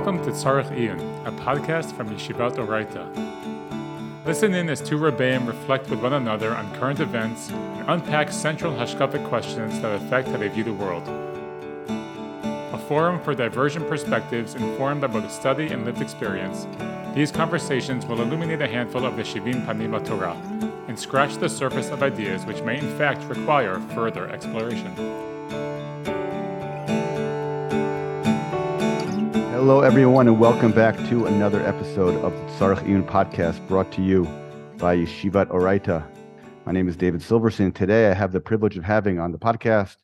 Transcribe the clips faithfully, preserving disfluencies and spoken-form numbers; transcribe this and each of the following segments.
Welcome to Tzarich Iyun, a podcast from Yeshivat Orayta. Listen in as two Rebbeim reflect with one another on current events and unpack central hashkafic questions that affect how they view the world. A forum for divergent perspectives informed by both study and lived experience, these conversations will illuminate a handful of the Shivim Panimah Torah and scratch the surface of ideas which may in fact require further exploration. Hello, everyone, and welcome back to another episode of the Tzarich Iyun podcast brought to you by Yeshivat Orayta. My name is David Silverstein. Today, I have the privilege of having on the podcast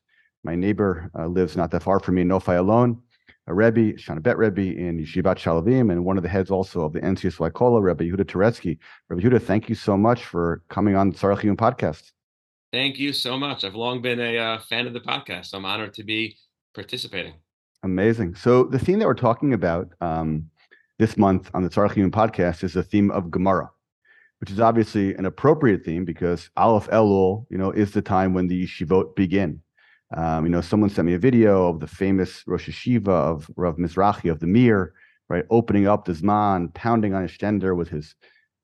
my neighbor uh, lives not that far from me in Nofi alone, a Rebbe, Shana Bet Rebbe in Yeshivat Sha'alvim, and one of the heads also of the N C S Y Kollel, Rabbi Yehuda Turetsky. Rabbi Yehuda, thank you so much for coming on the Tzarich Iyun podcast. Thank you so much. I've long been a uh, fan of the podcast. I'm honored to be participating. Amazing. So the theme that we're talking about um, this month on the Tzarich Iyun podcast is the theme of Gemara, which is obviously an appropriate theme because Aleph Elul, you know, is the time when the yeshivot begin. Um, you know, someone sent me a video of the famous Rosh Yeshiva of Rav Mezrahi of the Mir, right, opening up the Zman, pounding on his shtender with his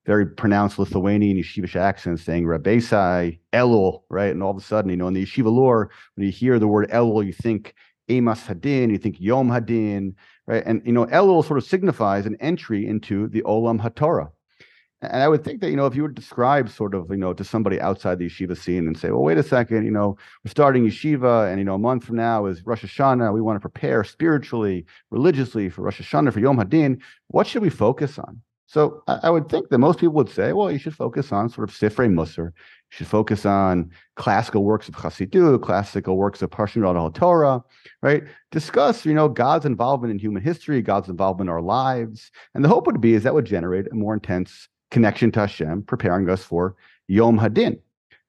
very pronounced Lithuanian yeshivish accent, saying Rabbeisai, Elul, right? And all of a sudden, you know, in the yeshiva lore, when you hear the word Elul, you think Eimas Hadin, you think Yom Hadin, right? And, you know, Elul sort of signifies an entry into the Olam HaTorah. And I would think that, you know, if you would describe sort of, you know, to somebody outside the yeshiva scene and say, well, wait a second, you know, we're starting yeshiva and, you know, a month from now is Rosh Hashanah. We want to prepare spiritually, religiously for Rosh Hashanah, for Yom Hadin. What should we focus on? So I, I would think that most people would say, well, you should focus on sort of Sifrei Musar. You should focus on classical works of Chassidut, classical works of Parshat HaTorah, right? Discuss, you know, God's involvement in human history, God's involvement in our lives. And the hope would be is that would generate a more intense connection to Hashem, preparing us for Yom Hadin.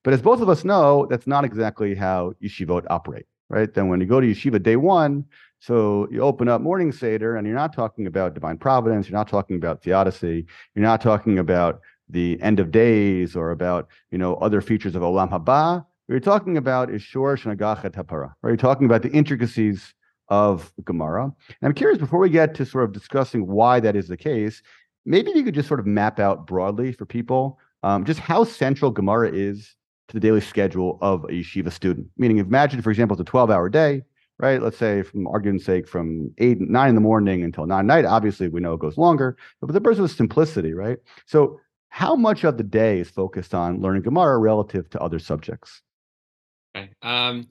But as both of us know, that's not exactly how yeshivot operate, right? Then when you go to yeshiva day one, so you open up morning Seder, and you're not talking about divine providence, you're not talking about theodicy, you're not talking about the end of days or about, you know, other features of Olam Haba. What you're talking about is Shor Shanagach et Hapara, right? You're talking about the intricacies of Gemara. And I'm curious, before we get to sort of discussing why that is the case, maybe you could just sort of map out broadly for people um, just how central Gemara is to the daily schedule of a yeshiva student. Meaning, imagine, for example, it's a twelve-hour day, right? Let's say, from argument's sake, from eight, nine in the morning until nine at night. Obviously, we know it goes longer, but the purpose of simplicity, right? So how much of the day is focused on learning Gemara relative to other subjects? Okay. Um,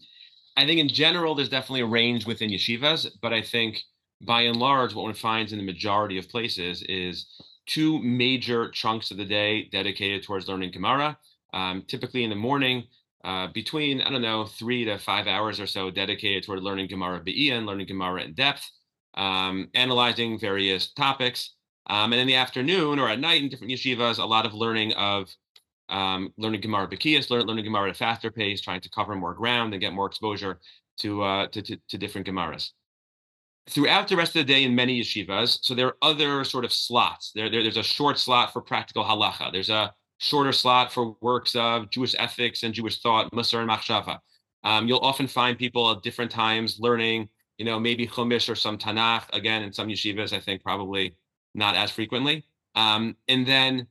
I think in general, there's definitely a range within yeshivas, but I think by and large, what one finds in the majority of places is two major chunks of the day dedicated towards learning Gemara, um, typically in the morning, uh, between, I don't know, three to five hours or so dedicated toward learning Gemara Be'iya and learning Gemara in depth, um, analyzing various topics. Um, and in the afternoon or at night in different yeshivas, a lot of learning of um, learning Gemara B'kiyas, learn, learning Gemara at a faster pace, trying to cover more ground and get more exposure to, uh, to, to, to different Gemaras. Throughout the rest of the day in many yeshivas, so there are other sort of slots. There, there, there's a short slot for practical halacha. There's a shorter slot for works of Jewish ethics and Jewish thought, Musar and Machshava. Um, you'll often find people at different times learning, you know, maybe Chumash or some Tanakh. Again, in some yeshivas, I think probably not as frequently. Um, and then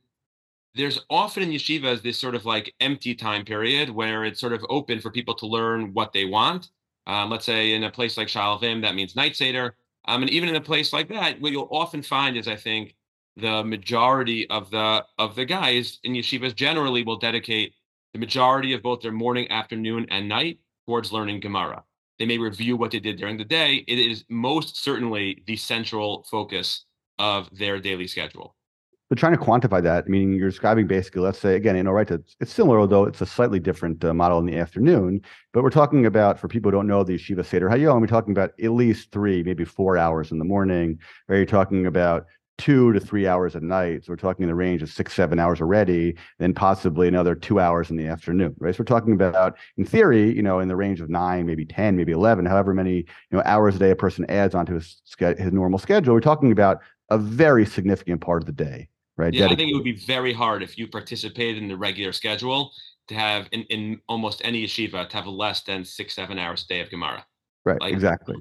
there's often in yeshivas this sort of like empty time period where it's sort of open for people to learn what they want. Um, let's say in a place like Sha'alvim, that means night Seder. Um, and even in a place like that, what you'll often find is, I think, the majority of the of the guys in yeshivas generally will dedicate the majority of both their morning, afternoon, and night towards learning Gemara. They may review what they did during the day. It is most certainly the central focus of their daily schedule. But trying to quantify that, meaning you're describing basically, let's say, again, in Orayta, it's similar, although it's a slightly different uh, model in the afternoon. But we're talking about, for people who don't know the Yeshiva Seder Hayom, we're talking about at least three, maybe four hours in the morning, or you're talking about two to three hours at night. So we're talking in the range of six, seven hours already, then possibly another two hours in the afternoon, right? So we're talking about, in theory, you know, in the range of nine, maybe ten, maybe eleven, however many, you know, hours a day a person adds onto his, his normal schedule. We're talking about a very significant part of the day. Right, yeah, dedicated. I think it would be very hard if you participated in the regular schedule to have in, in almost any yeshiva to have less than six, seven hours a day of Gemara. Right, like, exactly.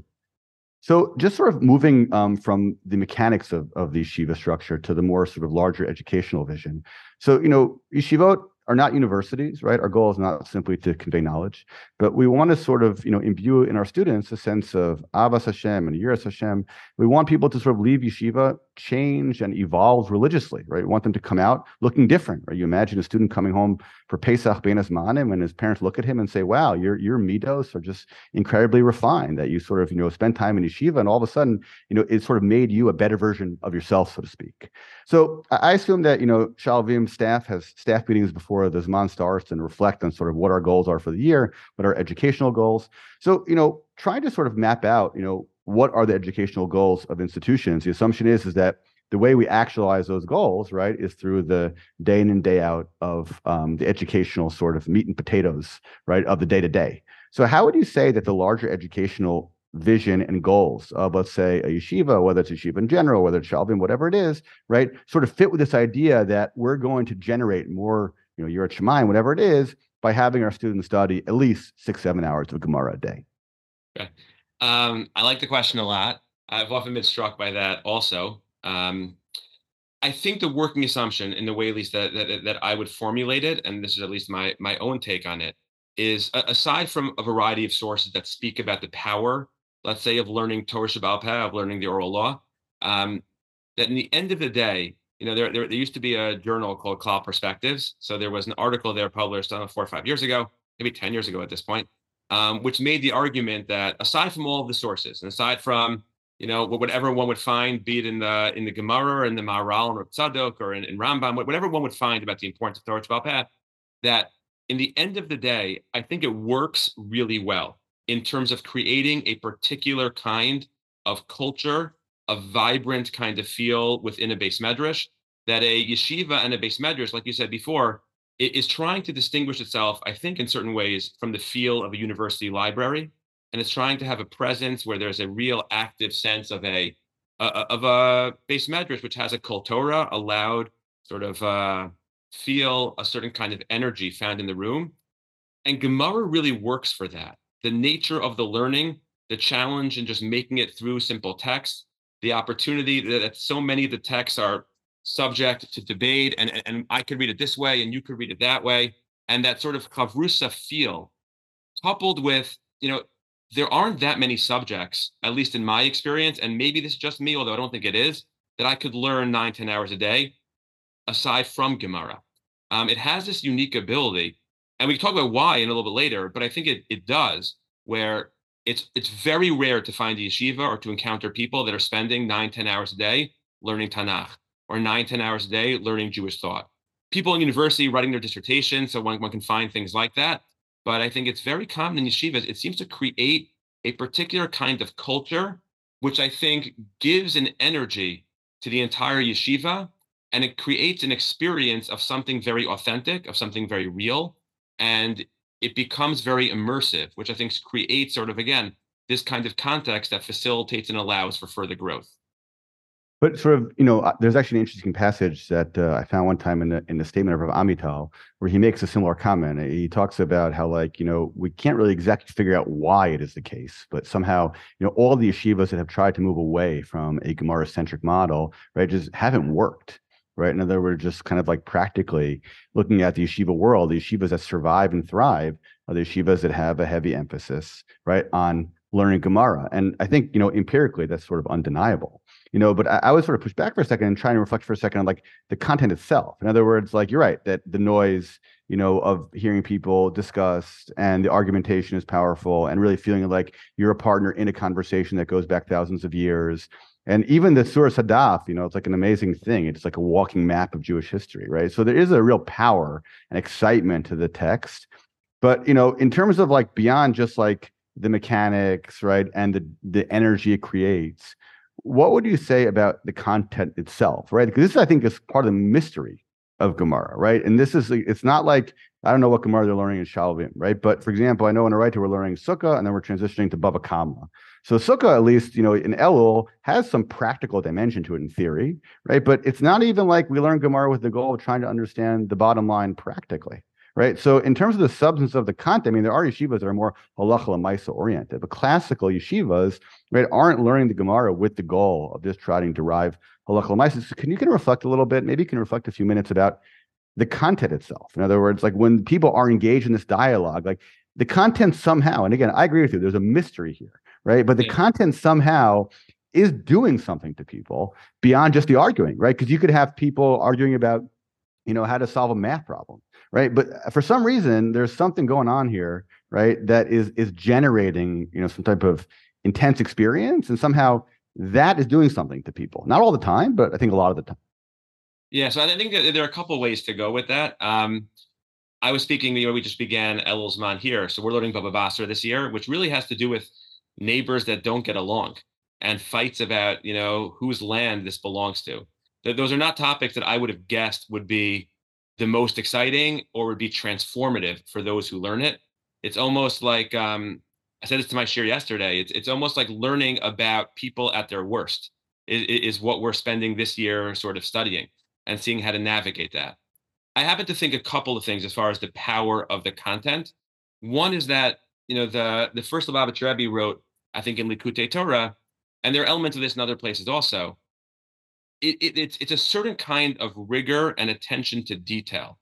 So just sort of moving um, from the mechanics of, of the yeshiva structure to the more sort of larger educational vision. So, you know, yeshivot are not universities, right? Our goal is not simply to convey knowledge, but we want to sort of, you know, imbue in our students a sense of Avas Hashem and Yiras Hashem. We want people to sort of leave yeshiva, change and evolve religiously, right? We want them to come out looking different, right? You imagine a student coming home for Pesach Benas Manim and his parents look at him and say, wow, your, your midos are just incredibly refined, that you sort of, you know, spend time in yeshiva and all of a sudden, you know, it sort of made you a better version of yourself, so to speak. So I assume that, you know, Sha'alvim staff has staff meetings before the Zman starts and reflect on sort of what our goals are for the year, what our educational goals. So, you know, trying to sort of map out, you know, what are the educational goals of institutions? The assumption is, is that the way we actualize those goals, right, is through the day in and day out of um, the educational sort of meat and potatoes, right, of the day to day. So how would you say that the larger educational vision and goals of, let's say, a yeshiva, whether it's yeshiva in general, whether it's Sha'alvim, whatever it is, right, sort of fit with this idea that we're going to generate more, you know, Yirat Shamayim, whatever it is, by having our students study at least six, seven hours of Gemara a day? Okay. Um, I like the question a lot. I've often been struck by that also. Um, I think the working assumption, in the way at least that, that that I would formulate it, and this is at least my my own take on it, is aside from a variety of sources that speak about the power, let's say, of learning Torah Sheba'al Peh, of learning the oral law, um, that in the end of the day, you know, there, there there used to be a journal called Kollel Perspectives. So there was an article there published, I don't know, four or five years ago, maybe ten years ago at this point, um, which made the argument that aside from all of the sources, and aside from, you know, whatever one would find, be it in the in the Gemara or in the Maharal and Rav Tzadok or in, in Rambam, whatever one would find about the importance of Torah Sheba'al Peh, that in the end of the day, I think it works really well in terms of creating a particular kind of culture, a vibrant kind of feel within a Beis Midrash, that a yeshiva and a Beis Midrash, like you said before, is trying to distinguish itself, I think, in certain ways from the feel of a university library. And it's trying to have a presence where there's a real active sense of a uh, of a Beis Midrash, which has a kol Torah, a loud sort of uh, feel, a certain kind of energy found in the room. And Gemara really works for that. The nature of the learning, the challenge in just making it through simple text, the opportunity that so many of the texts are subject to debate, and, and, and I could read it this way, and you could read it that way, and that sort of chavrusa feel, coupled with, you know, there aren't that many subjects, at least in my experience, and maybe this is just me, although I don't think it is, that I could learn nine, ten hours a day, aside from Gemara. Um, it has this unique ability, and we can talk about why in a little bit later, but I think it it does, where It's it's very rare to find a yeshiva or to encounter people that are spending nine, ten hours a day learning Tanakh, or nine, ten hours a day learning Jewish thought. People in university writing their dissertations, so one, one can find things like that. But I think it's very common in yeshivas. It seems to create a particular kind of culture, which I think gives an energy to the entire yeshiva, and it creates an experience of something very authentic, of something very real, and it becomes very immersive, which I think creates sort of, again, this kind of context that facilitates and allows for further growth. But sort of, you know, there's actually an interesting passage that uh, I found one time in the, in the statement of Rav Amital, where he makes a similar comment. He talks about how, like, you know, we can't really exactly figure out why it is the case, but somehow, you know, all the yeshivas that have tried to move away from a Gemara-centric model, right, just haven't worked. Right. In other words, just kind of like practically looking at the yeshiva world, the yeshivas that survive and thrive are the yeshivas that have a heavy emphasis, right, on learning Gemara. And I think, you know, empirically, that's sort of undeniable, you know, but I, I would sort of push back for a second and try to reflect for a second on like the content itself. In other words, like, you're right, that the noise, you know, of hearing people discuss and the argumentation is powerful, and really feeling like you're a partner in a conversation that goes back thousands of years. And even the Tzurat HaDaf, you know, it's like an amazing thing. It's like a walking map of Jewish history, right? So there is a real power and excitement to the text. But, you know, in terms of like beyond just like the mechanics, right, and the, the energy it creates, what would you say about the content itself, right? Because this, I think, is part of the mystery of Gemara, right? And this is, it's not like, I don't know what Gemara they're learning in Sha'alvim, right? But for example, I know in Orayta we're learning Sukkah, and then we're transitioning to Bava Kama. So Sukkah, at least, you know, in Elul, has some practical dimension to it in theory, right? But it's not even like we learn Gemara with the goal of trying to understand the bottom line practically, right? So in terms of the substance of the content, I mean, there are yeshivas that are more halacha lemaisa oriented, but classical yeshivas, right, aren't learning the Gemara with the goal of just trying to derive halacha lemaisa. So can you can reflect a little bit, maybe you can reflect a few minutes about the content itself. In other words, like when people are engaged in this dialogue, like the content somehow, and again, I agree with you, there's a mystery here, right? But the yeah. content somehow is doing something to people beyond just the arguing, right? Because you could have people arguing about, you know, how to solve a math problem, right? But for some reason, there's something going on here, right, that is is generating, you know, some type of intense experience, and somehow that is doing something to people. Not all the time, but I think a lot of the time. Yeah, so I think that there are a couple of ways to go with that. Um, I was speaking, you know, we just began Elul's Man here, so we're learning Bava Basra this year, which really has to do with neighbors that don't get along and fights about, you know, whose land this belongs to. Those are not topics that I would have guessed would be the most exciting or would be transformative for those who learn it. It's almost like, um, I said this to my shir yesterday, it's, it's almost like learning about people at their worst is, is what we're spending this year sort of studying and seeing how to navigate that. I happen to think a couple of things as far as the power of the content. One is that, you know, the, the first Lubavitch Rebbe wrote, I think in Likutei Torah, and there are elements of this in other places also, it, it, it's, it's a certain kind of rigor and attention to detail,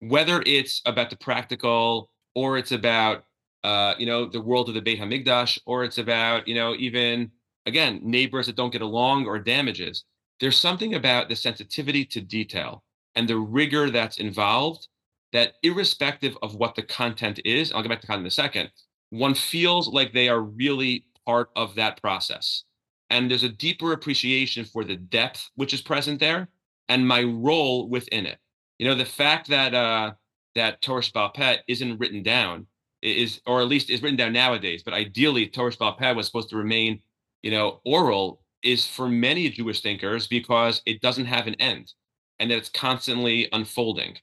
whether it's about the practical or it's about, uh, you know, the world of the Beit HaMikdash, or it's about, you know, even, again, neighbors that don't get along or damages. There's something about the sensitivity to detail and the rigor that's involved that, irrespective of what the content is, and I'll get back to content in a second, one feels like they are really part of that process. And there's a deeper appreciation for the depth which is present there and my role within it. You know, the fact that uh, that Torah Sheba'al Peh isn't written down is, or at least is written down nowadays, but ideally Torah Sheba'al Peh was supposed to remain, you know, oral, is for many Jewish thinkers because it doesn't have an end and that it's constantly unfolding.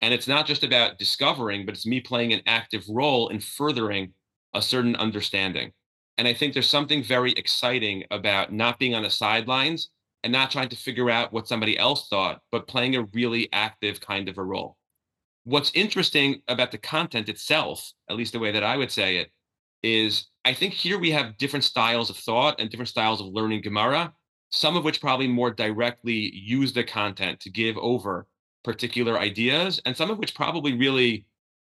And it's not just about discovering, but it's me playing an active role in furthering a certain understanding. And I think there's something very exciting about not being on the sidelines and not trying to figure out what somebody else thought, but playing a really active kind of a role. What's interesting about the content itself, at least the way that I would say it, is I think here we have different styles of thought and different styles of learning Gemara, some of which probably more directly use the content to give over particular ideas, and some of which probably really,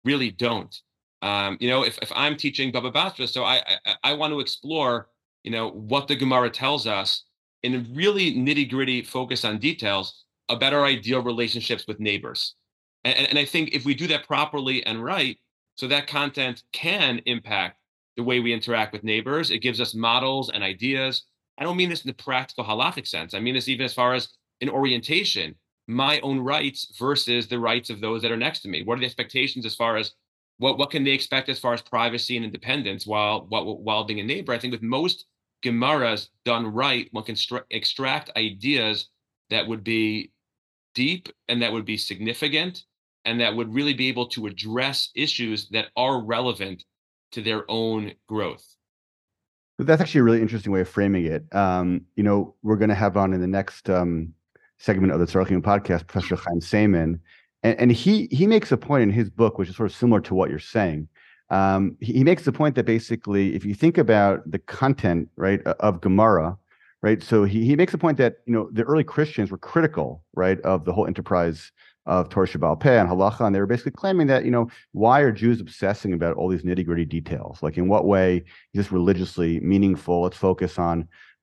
really don't. Um, you know, if, if I'm teaching Bava Basra, so I, I I want to explore, you know, what the Gemara tells us in a really nitty-gritty focus on details about our ideal relationships with neighbors. And, and I think if we do that properly and right, so that content can impact the way we interact with neighbors. It gives us models and ideas. I don't mean this in the practical halakhic sense. I mean this even as far as in orientation, my own rights versus the rights of those that are next to me. What are the expectations as far as What what can they expect as far as privacy and independence while while, while being a neighbor? I think with most Gemaras done right, one can str- extract ideas that would be deep and that would be significant and that would really be able to address issues that are relevant to their own growth. That's actually a really interesting way of framing it. Um, you know, we're going to have on in the next um, segment of the Tzarich Iyun podcast, Professor Chaim Saiman. And, and he he makes a point in his book, which is sort of similar to what you're saying. Um, he, he makes the point that basically, if you think about the content, right, of Gemara, right, so he, he makes a point that, you know, the early Christians were critical, right, of the whole enterprise of Torah Sheba'al Peh and Halacha, and they were basically claiming that, you know, why are Jews obsessing about all these nitty-gritty details? Like, in what way is this religiously meaningful? Let's focus on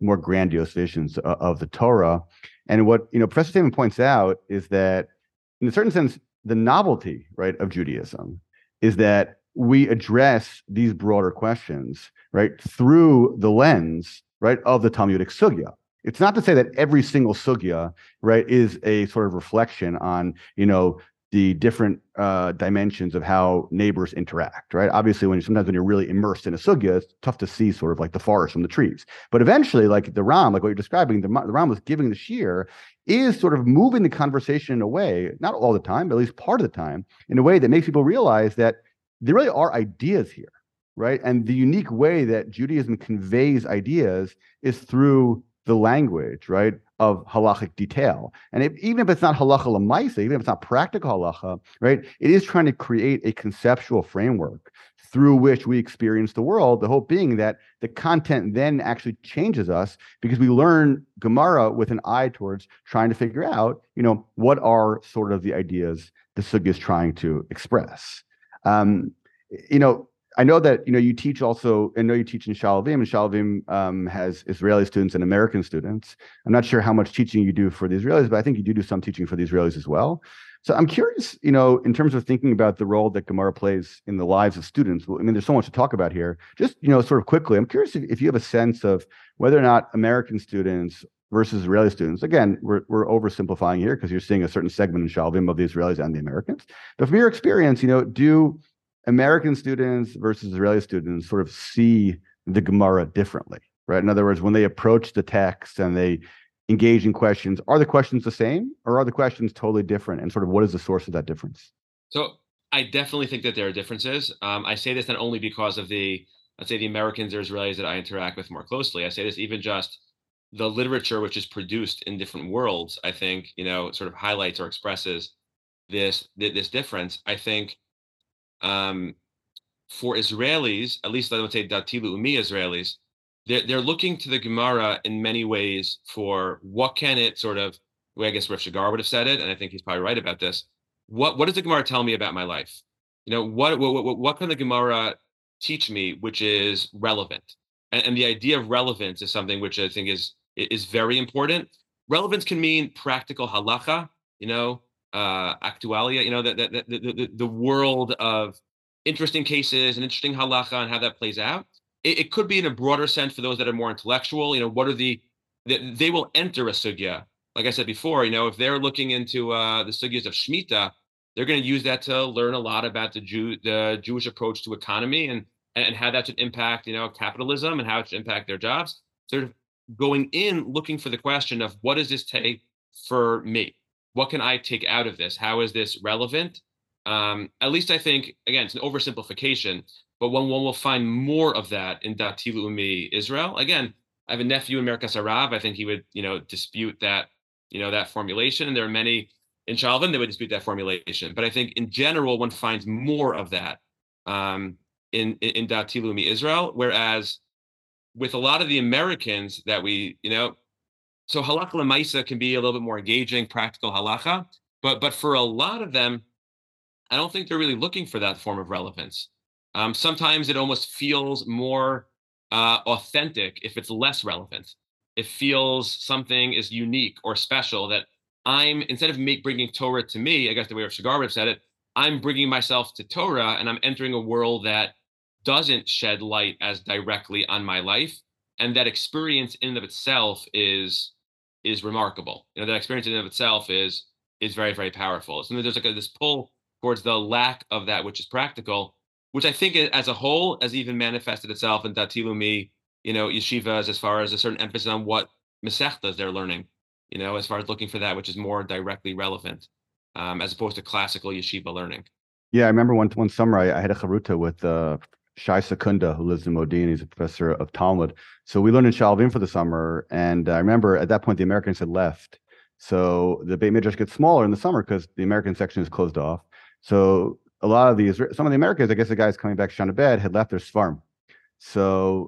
more grandiose visions of, of the Torah. And what, you know, Professor Saiman points out is that, in a certain sense, the novelty, right, of Judaism is that we address these broader questions, right, through the lens, right, of the Talmudic sugya. It's not to say that every single sugya, right, is a sort of reflection on, you know, the different uh, dimensions of how neighbors interact, right? Obviously, when you, sometimes when you're really immersed in a sugya, it's tough to see sort of like the forest from the trees. But eventually, like the Ram, like what you're describing, the, the Ram was giving the shiur, is sort of moving the conversation in a way, not all the time, but at least part of the time, in a way that makes people realize that there really are ideas here, right? And the unique way that Judaism conveys ideas is through the language, right, of halachic detail. And if, even if it's not halacha l'maisa, even if it's not practical halacha, right, it is trying to create a conceptual framework through which we experience the world, the hope being that the content then actually changes us because we learn Gemara with an eye towards trying to figure out, you know, what are sort of the ideas the sugya is trying to express. Um, you know, I know that, you know, you teach also, I know you teach in Sha'alvim, and Sha'alvim um, has Israeli students and American students. I'm not sure how much teaching you do for the Israelis, but I think you do do some teaching for the Israelis as well. So I'm curious, you know, in terms of thinking about the role that Gemara plays in the lives of students. I mean, there's so much to talk about here. Just, you know, sort of quickly, I'm curious if, if you have a sense of whether or not American students versus Israeli students, again, we're, we're oversimplifying here because you're seeing a certain segment in Sha'alvim of the Israelis and the Americans. But from your experience, you know, do American students versus Israeli students sort of see the Gemara differently, right? In other words, when they approach the text and they engage in questions, are the questions the same or are the questions totally different? And sort of what is the source of that difference? So I definitely think that there are differences. Um, I say this not only because of the, let's say the Americans or Israelis that I interact with more closely. I say this even just the literature which is produced in different worlds, I think, you know, sort of highlights or expresses this, this difference. I think Um, for Israelis, at least I would say Dati Leumi Israelis, they're, they're looking to the Gemara in many ways for what can it sort of, well, I guess Rav Shagar would have said it, and I think he's probably right about this. What what does the Gemara tell me about my life? You know, what what what, what can the Gemara teach me which is relevant? And, and the idea of relevance is something which I think is is very important. Relevance can mean practical halacha, you know, Uh, actualia, you know, the, the, the, the world of interesting cases and interesting halacha and how that plays out. It, it could be in a broader sense for those that are more intellectual, you know, what are the, the they will enter a sugya. Like I said before, you know, if they're looking into uh, the sugyas of Shemitah, they're going to use that to learn a lot about the Jew, the Jewish approach to economy and, and how that should impact, you know, capitalism and how it should impact their jobs. Sort of going in, looking for the question of what does this take for me? What can I take out of this? How is this relevant? Um, at least I think, again, it's an oversimplification, but one, one will find more of that in Dati Leumi Israel. Again, I have a nephew in Merkas Harav. I think he would, you know, dispute that, you know, that formulation. And there are many in Sha'alvim that would dispute that formulation. But I think in general, one finds more of that um, in, in Dati Leumi Israel. Whereas with a lot of the Americans that we, you know, so halacha lemaisa can be a little bit more engaging, practical halacha, but but for a lot of them, I don't think they're really looking for that form of relevance. Um, sometimes it almost feels more uh, authentic if it's less relevant. It feels something is unique or special that I'm, instead of make, bringing Torah to me, I guess the way Rav Shagar would have said it, I'm bringing myself to Torah and I'm entering a world that doesn't shed light as directly on my life. And that experience in and of itself is is remarkable. You know, that experience in and of itself is is very, very powerful. So there's like a, this pull towards the lack of that which is practical, which I think as a whole has even manifested itself in Dati Leumi, you know, yeshivas as far as a certain emphasis on what mesechtas they're learning, you know, as far as looking for that which is more directly relevant um, as opposed to classical yeshiva learning. Yeah, I remember one one summer I, I had a charuta with uh Shai Sekunda, who lives in Modin. He's a professor of Talmud. So we learned in Sha'alvim for the summer. And I remember at that point, the Americans had left. So the Beit Midrash gets smaller in the summer because the American section is closed off. So a lot of the Isra- some of the Americans, I guess the guys coming back to Shanabed had left their Svarim. So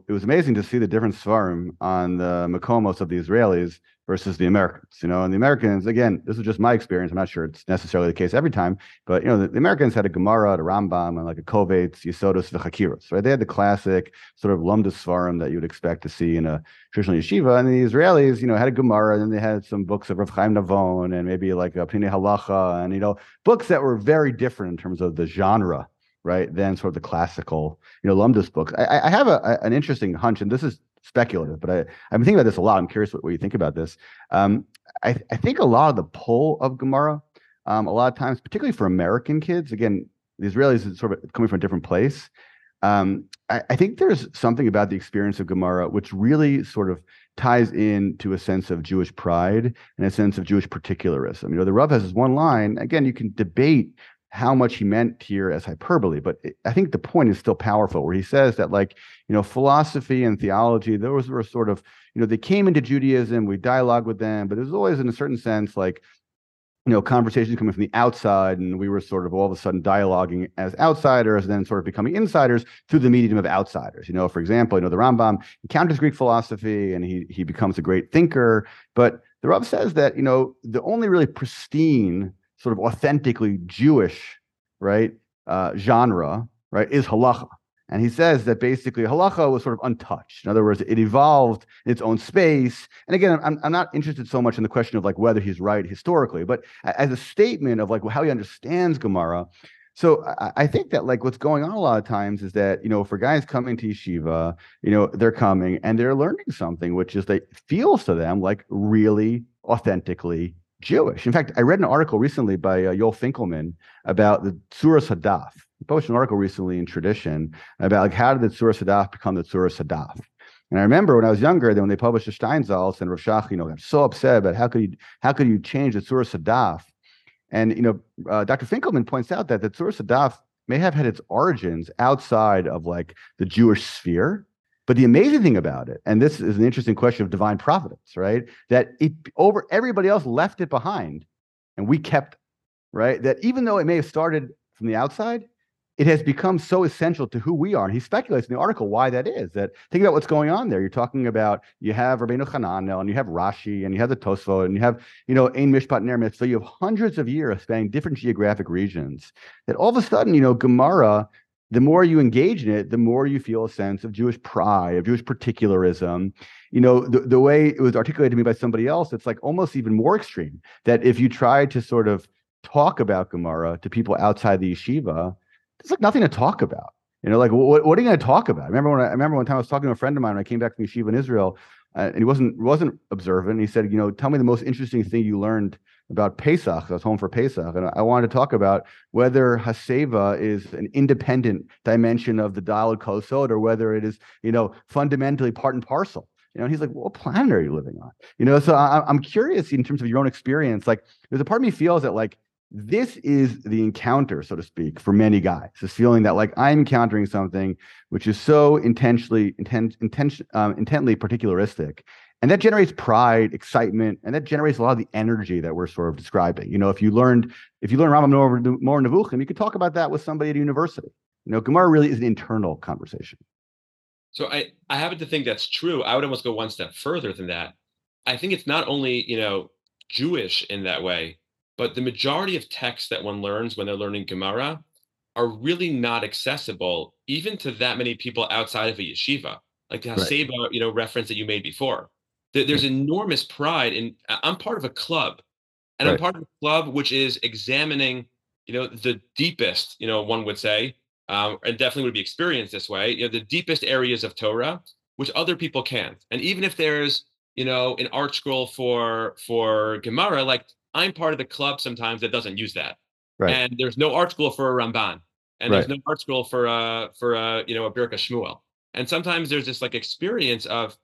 it was amazing to see the different Svarim on the Makomos of the Israelis versus the Americans, you know, and the Americans, again, this is just my experience. I'm not sure it's necessarily the case every time, but, you know, the, the Americans had a Gemara, a Rambam, and like a Kovetz, Yesodos, V'Chakiros, right? They had the classic sort of Lumdus Svarim that you would expect to see in a traditional yeshiva. And the Israelis, you know, had a Gemara, and then they had some books of Rav Chaim Navon and maybe like a Pnei Halacha and, you know, books that were very different in terms of the genre, right, than sort of the classical, you know, Lumdus books. I, I have a, a, an interesting hunch, and this is speculative, but I, I've been thinking about this a lot. I'm curious what, what you think about this. Um, I, I think a lot of the pull of Gemara, um, a lot of times, particularly for American kids, again, the Israelis is sort of coming from a different place. Um, I, I think there's something about the experience of Gemara which really sort of ties in to a sense of Jewish pride and a sense of Jewish particularism. You know, the Rav has this one line, again, you can debate how much he meant here as hyperbole, but it, I think the point is still powerful, where he says that, like, you know, philosophy and theology, those were sort of, you know, they came into Judaism, we dialogue with them, but it was always in a certain sense like, you know, conversations coming from the outside, and we were sort of all of a sudden dialoguing as outsiders and then sort of becoming insiders through the medium of outsiders. You know, for example, you know, the Rambam encounters Greek philosophy and he he becomes a great thinker. But the Rav says that, you know, the only really pristine, sort of authentically Jewish, right, uh, genre, right, is halacha. And he says that basically halacha was sort of untouched. In other words, it evolved in its own space. And again, I'm, I'm not interested so much in the question of like whether he's right historically, but as a statement of like how he understands Gemara. So I, I think that like what's going on a lot of times is that, you know, for guys coming to yeshiva, you know, they're coming and they're learning something which is that feels to them like really authentically Jewish. In fact, I read an article recently by uh, Yoel Finkelman about the Tzurat HaDaf. He posted an article recently in Tradition about like how did the Tzurat HaDaf become the Tzurat HaDaf. And I remember when I was younger, then when they published the Steinsaltz and Rav Shagar, you know, I'm so upset about how could you how could you change the Tzurat HaDaf? And you know, uh, Doctor Finkelman points out that the Tzurat HaDaf may have had its origins outside of like the Jewish sphere. But the amazing thing about it, and this is an interesting question of divine providence, right? That it over everybody else left it behind, and we kept, right? That even though it may have started from the outside, it has become so essential to who we are. And he speculates in the article why that is. That think about what's going on there. You're talking about you have Rabbeinu Hananel, and you have Rashi, and you have the Tosafot, and you have, you know, Ein Mishpat Ner Mitzvah. So you have hundreds of years spanning different geographic regions. That all of a sudden, you know, Gemara, the more you engage in it, the more you feel a sense of Jewish pride, of Jewish particularism. You know, the, the way it was articulated to me by somebody else, it's like almost even more extreme, that if you try to sort of talk about Gemara to people outside the yeshiva, there's like nothing to talk about. You know, like, what, what are you going to talk about? I remember, when I, I remember one time I was talking to a friend of mine when I came back from yeshiva in Israel, uh, and he wasn't, wasn't observant. He said, you know, tell me the most interesting thing you learned about Pesach. I was home for Pesach, and I wanted to talk about whether Haseva is an independent dimension of the Daled Kol Sod, or whether it is, you know, fundamentally part and parcel. You know, and he's like, well, "What planet are you living on?" You know, so I, I'm curious in terms of your own experience. Like, there's a part of me feels that like this is the encounter, so to speak, for many guys. This feeling that like I'm encountering something which is so intentionally, intent, intention, um, intently particularistic. And that generates pride, excitement, and that generates a lot of the energy that we're sort of describing. You know, if you learned, if you learn Rambam Mor Nevuchim, you could talk about that with somebody at a university. You know, Gemara really is an internal conversation. So I, I happen to think that's true. I would almost go one step further than that. I think it's not only, you know, Jewish in that way, but the majority of texts that one learns when they're learning Gemara are really not accessible even to that many people outside of a yeshiva. Like the Haseba, right, you know, reference that you made before. There's enormous pride in, I'm part of a club, and right, I'm part of a club which is examining, you know, the deepest, you know, one would say, um, and definitely would be experienced this way, you know, the deepest areas of Torah, which other people can't. And even if there's, you know, an art scroll for, for Gemara, like I'm part of the club sometimes that doesn't use that. Right. And there's no art scroll for a Ramban, and right, there's no art scroll for a, for a, you know, a Birka Shmuel. And sometimes there's this like experience of,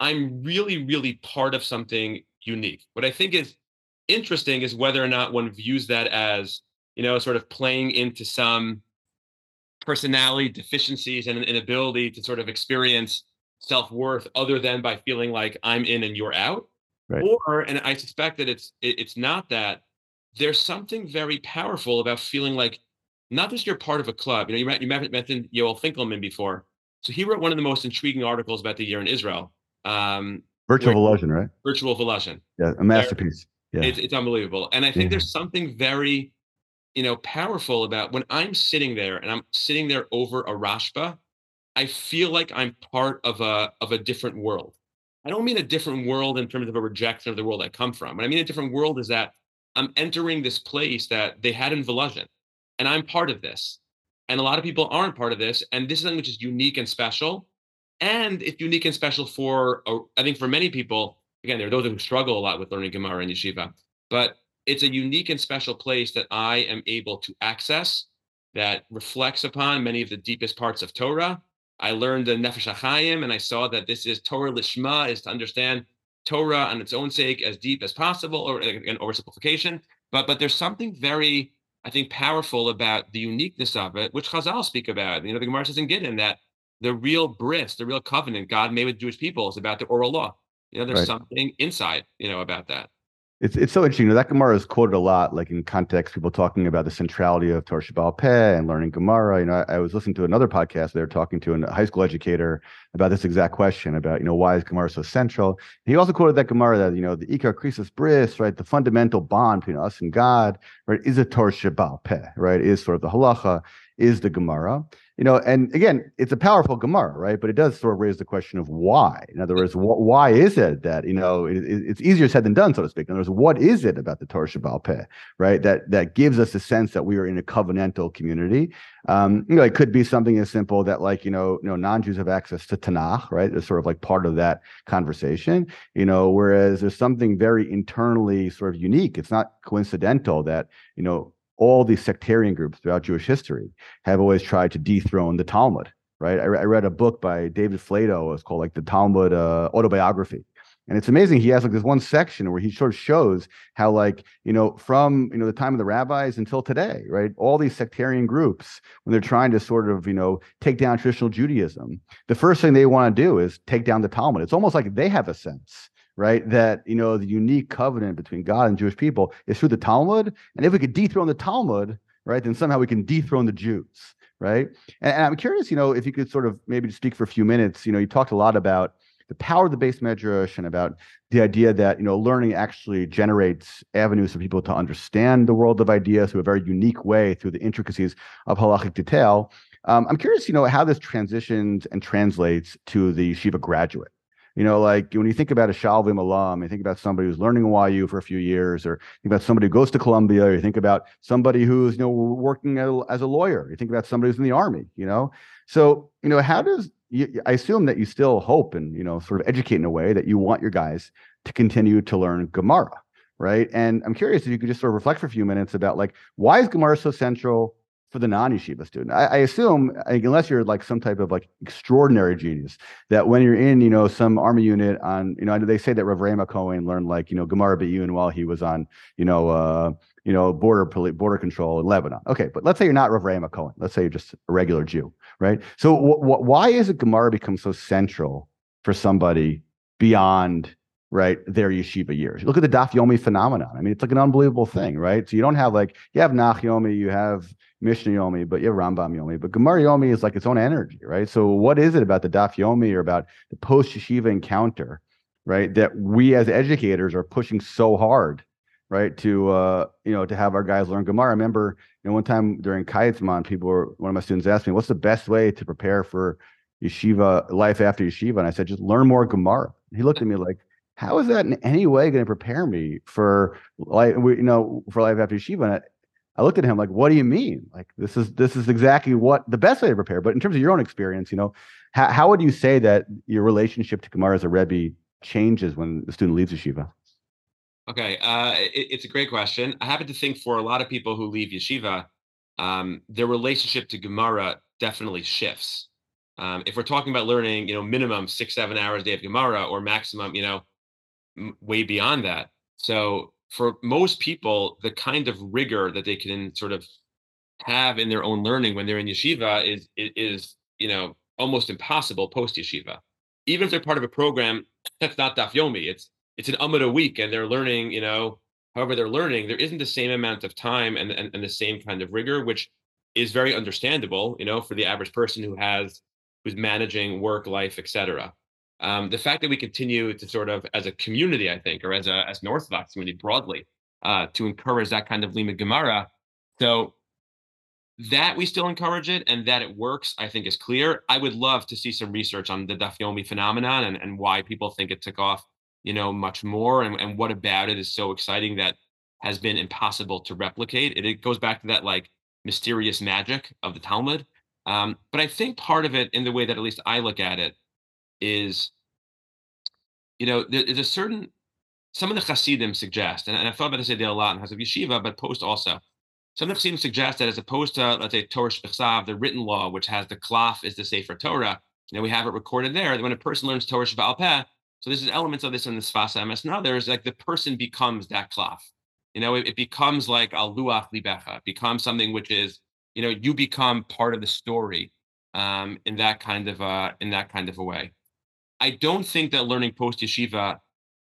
I'm really, really part of something unique. What I think is interesting is whether or not one views that as, you know, sort of playing into some personality deficiencies and an inability to sort of experience self-worth other than by feeling like I'm in and you're out. Right. Or, and I suspect that it's it, it's not that. There's something very powerful about feeling like not just you're part of a club. You know, you, you mentioned Yoel Finkelman before. So he wrote one of the most intriguing articles about the year in Israel. Um, virtual Voloshin, right? Virtual Voloshin. Yeah, a masterpiece. Yeah, it's, it's unbelievable. And I think yeah. there's something very, you know, powerful about when I'm sitting there and I'm sitting there over a Rashba, I feel like I'm part of a of a different world. I don't mean a different world in terms of a rejection of the world I come from. What I mean a different world is that I'm entering this place that they had in Voloshin, and I'm part of this. And a lot of people aren't part of this. And this is something which is unique and special. And it's unique and special for, uh, I think for many people, again, there are those who struggle a lot with learning Gemara and Yeshiva, but it's a unique and special place that I am able to access that reflects upon many of the deepest parts of Torah. I learned the Nefesh HaChaim, and I saw that this is Torah Lishma, is to understand Torah on its own sake as deep as possible, or an oversimplification. But, but there's something very I think, powerful about the uniqueness of it, which Chazal speak about. You know, the Gemara says in Gittin that the real bris, the real covenant God made with Jewish people is about the oral law. You know, there's right. something inside, you know, about that. It's it's so interesting. You know, that Gemara is quoted a lot, like in context, people talking about the centrality of Torah Sheba'al Peh and learning Gemara. You know, I, I was listening to another podcast. They were talking to a high school educator about this exact question about, you know, why is Gemara so central? And he also quoted that Gemara that, you know, the Ikar Krisis Bris, right, the fundamental bond between us and God, right, is a Torah Sheba'al Peh, right, is sort of the halacha, is the Gemara. You know, and again, it's a powerful Gemara, right? But it does sort of raise the question of why. In other words, wh- why is it that, you know, it, it, it's easier said than done, so to speak. In other words, what is it about the Torah Sheba'al Peh, right, that that gives us the sense that we are in a covenantal community? Um, you know, it could be something as simple that, like, you know, you know, non-Jews have access to Tanakh, right? It's sort of like part of that conversation, you know, whereas there's something very internally sort of unique. It's not coincidental that, you know, all these sectarian groups throughout Jewish history have always tried to dethrone the Talmud, right? I, re- I read a book by David Flato. It's called like the Talmud uh, Autobiography. And it's amazing. He has like this one section where he sort of shows how, like, you know, from, you know, the time of the rabbis until today, right, all these sectarian groups, when they're trying to sort of, you know, take down traditional Judaism, the first thing they want to do is take down the Talmud. It's almost like they have a sense, right, that, you know, the unique covenant between God and Jewish people is through the Talmud. And if we could dethrone the Talmud, right, then somehow we can dethrone the Jews, right? And, and I'm curious, you know, if you could sort of maybe speak for a few minutes. You know, you talked a lot about the power of the Beis Midrash and about the idea that, you know, learning actually generates avenues for people to understand the world of ideas through a very unique way, through the intricacies of halachic detail. Um, I'm curious, you know, how this transitions and translates to the yeshiva graduate. You know, like when you think about a Sha'alvim alum, you think about somebody who's learning Y U for a few years, or think about somebody who goes to Columbia, or you think about somebody who's, you know, working as a lawyer, you think about somebody who's in the army, you know. So, you know, how does, you, I assume that you still hope and, you know, sort of educate in a way that you want your guys to continue to learn Gemara, right? And I'm curious if you could just sort of reflect for a few minutes about, like, why is Gemara so central for the non-yeshiva student? I, I assume, unless you're like some type of like extraordinary genius, that when you're in, you know, some army unit on, you know, they say that Rav Rehma Cohen learned, like, you know, Gemara Be'iya while he was on, you know, uh, you know, border border control in Lebanon. Okay, but let's say you're not Rav Rehma Cohen. Let's say you're just a regular Jew, right? So w- w- why is it Gemara becomes so central for somebody beyond, right, their yeshiva years? Look at the Daf Yomi phenomenon. I mean, it's like an unbelievable thing, right? So you don't have, like, you have Nach Yomi, you have Mishnah Yomi, but you have Rambam Yomi, but Gemara Yomi is like its own energy, right? So what is it about the Daf Yomi or about the post-yeshiva encounter, right, that we as educators are pushing so hard, right, to, uh, you know, to have our guys learn Gemara? I remember, you know, one time during Kayetzman, people were, one of my students asked me, what's the best way to prepare for yeshiva, life after yeshiva? And I said, just learn more Gemara. He looked at me like, how is that in any way going to prepare me for life, you know, for life after yeshiva? And I, I looked at him like, what do you mean? Like, this is this is exactly what the best way to prepare. But in terms of your own experience, you know, how, how would you say that your relationship to Gemara as a Rebbe changes when the student leaves yeshiva? Okay, uh, it, it's a great question. I happen to think for a lot of people who leave yeshiva, um, their relationship to Gemara definitely shifts. Um, if we're talking about learning, you know, minimum six, seven hours a day of Gemara, or maximum, you know, way beyond that. So for most people, the kind of rigor that they can sort of have in their own learning when they're in yeshiva is, is, you know, almost impossible post yeshiva. Even if they're part of a program that's not Daf Yomi, it's it's an Amud a week, and they're learning, you know, however they're learning, there isn't the same amount of time and, and, and the same kind of rigor, which is very understandable, you know, for the average person who has, who's managing work, life, et cetera. Um, the fact that we continue to sort of, as a community, I think, or as a as an Orthodox community broadly, uh, to encourage that kind of Limud Gemara, so that we still encourage it and that it works, I think, is clear. I would love to see some research on the Daf Yomi phenomenon and, and why people think it took off, you know, much more, and, and what about it is so exciting that has been impossible to replicate. It, it goes back to that, like, mysterious magic of the Talmud. Um, but I think part of it, in the way that at least I look at it, is, you know, there's a certain, some of the Chassidim suggest, and, and I've thought about this idea a lot in House of Yeshiva, but post also, some of the Chassidim suggest that as opposed to, let's say, Torah Sheb'al Peh, the written law, which has the klaf is the Sefer Torah, you know, we have it recorded there, that when a person learns Torah Sheb'al Peh, so this is elements of this in the Sfas Emes and others, like the person becomes that klaf. You know, it, it becomes like al luach libecha. It becomes something which is, you know, you become part of the story um, in that kind of uh, in that kind of a way. I don't think that learning post yeshiva,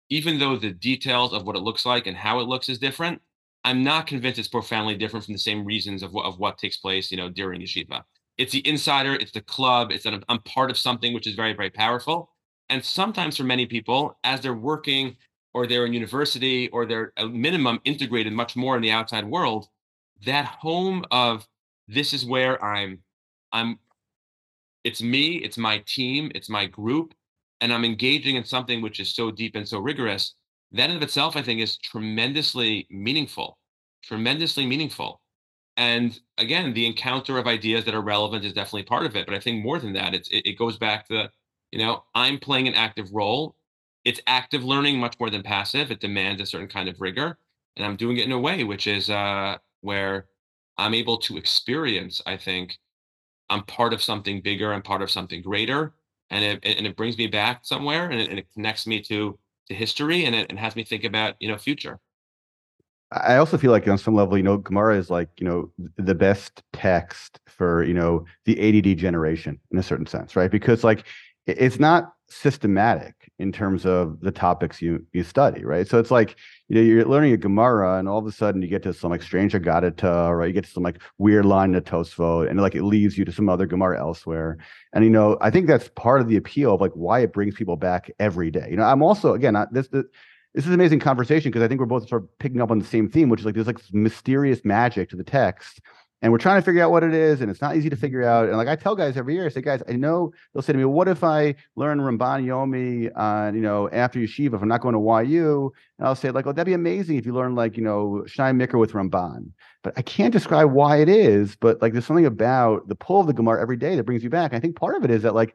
even though the details of what it looks like and how it looks is different, I'm not convinced it's profoundly different from the same reasons of what, of what takes place, you know, during yeshiva. It's the insider, it's the club, it's that I'm, I'm part of something which is very, very powerful. And sometimes for many people, as they're working or they're in university or they're at minimum integrated much more in the outside world, that home of this is where I'm, I'm, it's me, it's my team, it's my group, and I'm engaging in something which is so deep and so rigorous, that in of itself, I think, is tremendously meaningful, tremendously meaningful. And again, the encounter of ideas that are relevant is definitely part of it. But I think more than that, it's, it, it goes back to, you know, I'm playing an active role. It's active learning much more than passive. It demands a certain kind of rigor. And I'm doing it in a way which is uh, where I'm able to experience, I think, I'm part of something bigger and part of something greater. And it, and it brings me back somewhere, and it, and it connects me to, to history, and it and has me think about, you know, future. I also feel like on some level, you know, Gemara is like, you know, the best text for, you know, the A D D generation in a certain sense, right? Because like, it's not systematic in terms of the topics you you study, right? So it's like, you know, you're learning a Gemara and all of a sudden you get to some like strange Agadita, or you get to some like weird line in Tosafot, and like it leaves you to some other Gemara elsewhere. And, you know, I think that's part of the appeal of like why it brings people back every day. You know, I'm also, again, I, this, this This is an amazing conversation because I think we're both sort of picking up on the same theme, which is like there's like this mysterious magic to the text, and we're trying to figure out what it is, and it's not easy to figure out. And like I tell guys every year, I say, guys, I know they'll say to me, what if I learn Ramban Yomi on, you know, after yeshiva if I'm not going to Y U? And I'll say like, oh, that'd be amazing if you learn like, you know, Shnai Mikra with Ramban. But I can't describe why it is, but like there's something about the pull of the Gemara every day that brings you back. And I think part of it is that like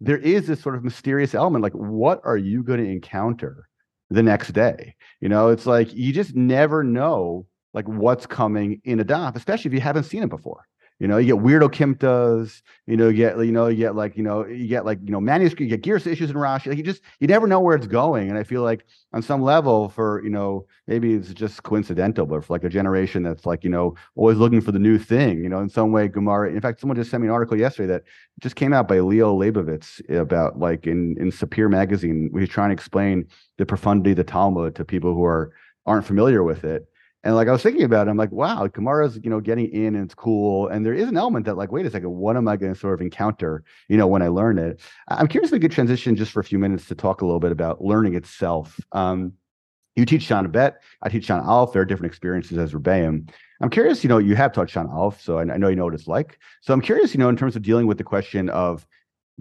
there is this sort of mysterious element, like what are you going to encounter the next day? You know, it's like you just never know like what's coming in a daf, especially if you haven't seen it before. You know, you get weirdo kimtas, you know, you get, you know, you get like, you know, you get like, you know, manuscript, you get gears issues in Rashi. Like you just, you never know where it's going. And I feel like on some level for, you know, maybe it's just coincidental, but for like a generation that's like, you know, always looking for the new thing, you know, in some way, Gemara. In fact, someone just sent me an article yesterday that just came out by Leo Leibovitz about like in, in Sapir magazine, where he's trying to explain the profundity of the Talmud to people who are, aren't familiar with it. And like I was thinking about it, I'm like, wow, Gemara's, you know, getting in and it's cool. And there is an element that like, wait a second, what am I going to sort of encounter, you know, when I learn it? I'm curious if we could transition just for a few minutes to talk a little bit about learning itself. Um, you teach Shana Bet, I teach Shana Aleph. There are different experiences as Rebbeim. I'm curious, you know, you have taught Shana Aleph, so I, I know you know what it's like. So I'm curious, you know, in terms of dealing with the question of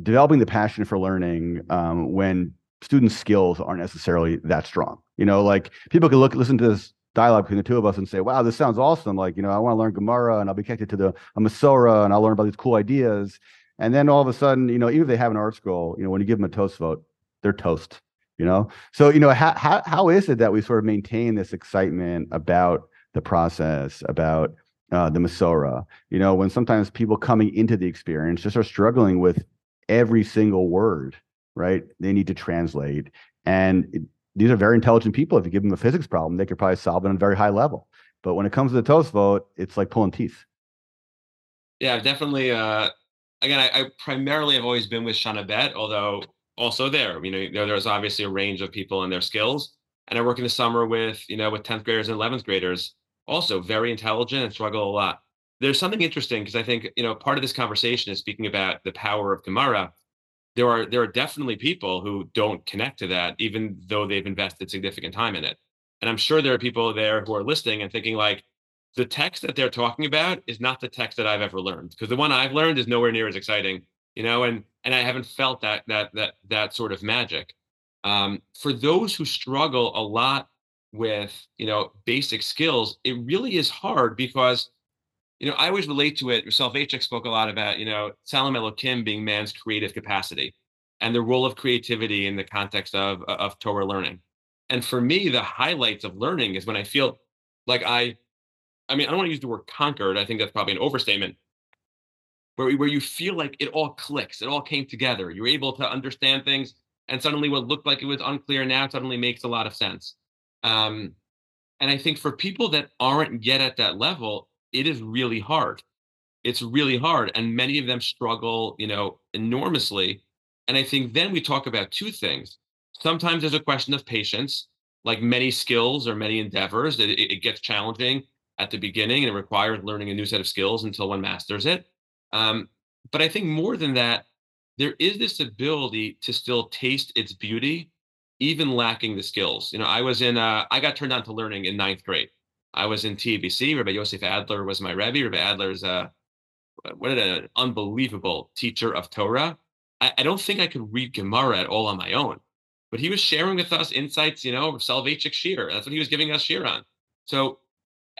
developing the passion for learning um, when students' skills aren't necessarily that strong. You know, like people can look, listen to this dialogue between the two of us and say, wow, this sounds awesome. Like, you know, I want to learn Gemara and I'll be connected to the Masorah and I'll learn about these cool ideas. And then all of a sudden, you know, even if they have an art scroll, you know, when you give them a Tosafot, they're toast, you know? So, you know, how, how, how is it that we sort of maintain this excitement about the process, about uh, the Masorah, you know, when sometimes people coming into the experience just are struggling with every single word, right? They need to translate. And it, these are very intelligent people. If you give them a physics problem, they could probably solve it on a very high level. But when it comes to the Tosafot, it's like pulling teeth. Yeah, definitely. Uh, again, I, I primarily have always been with Shana Bet, although also there, you know, there, there's obviously a range of people and their skills. And I work in the summer with, you know, with tenth graders and eleventh graders, also very intelligent and struggle a lot. There's something interesting because I think, you know, part of this conversation is speaking about the power of Gemara. There are there are definitely people who don't connect to that, even though they've invested significant time in it. And I'm sure there are people there who are listening and thinking like, the text that they're talking about is not the text that I've ever learned, because the one I've learned is nowhere near as exciting, you know, and and I haven't felt that that that that sort of magic. Um, for those who struggle a lot with, you know, basic skills, it really is hard because, you know, I always relate to it. Salvechik spoke a lot about, you know, Tselem Elokim being man's creative capacity and the role of creativity in the context of, of Torah learning. And for me, the highlights of learning is when I feel like I, I mean, I don't want to use the word conquered. I think that's probably an overstatement. Where, where you feel like it all clicks, it all came together. You're able to understand things, and suddenly what looked like it was unclear now suddenly makes a lot of sense. Um, And I think for people that aren't yet at that level, it is really hard. It's really hard. And many of them struggle, you know, enormously. And I think then we talk about two things. Sometimes there's a question of patience, like many skills or many endeavors, that it, it gets challenging at the beginning and it requires learning a new set of skills until one masters it. Um, but I think more than that, there is this ability to still taste its beauty, even lacking the skills. You know, I was in, uh, I got turned on to learning in ninth grade. I was in T B C. Rabbi Yosef Adler was my Rebbe. Rabbi Adler is a, what an unbelievable teacher of Torah. I, I don't think I could read Gemara at all on my own, but he was sharing with us insights, you know, of salvific shir. That's what he was giving us shir on. So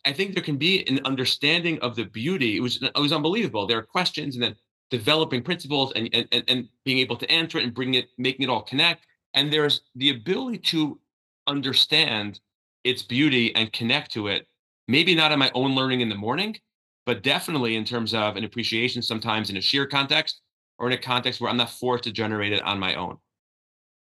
I think there can be an understanding of the beauty. It was, it was unbelievable. There are questions and then developing principles and, and, and, and being able to answer it and bring it, making it all connect. And there's the ability to understand its beauty and connect to it, maybe not in my own learning in the morning, but definitely in terms of an appreciation sometimes in a sheer context or in a context where I'm not forced to generate it on my own.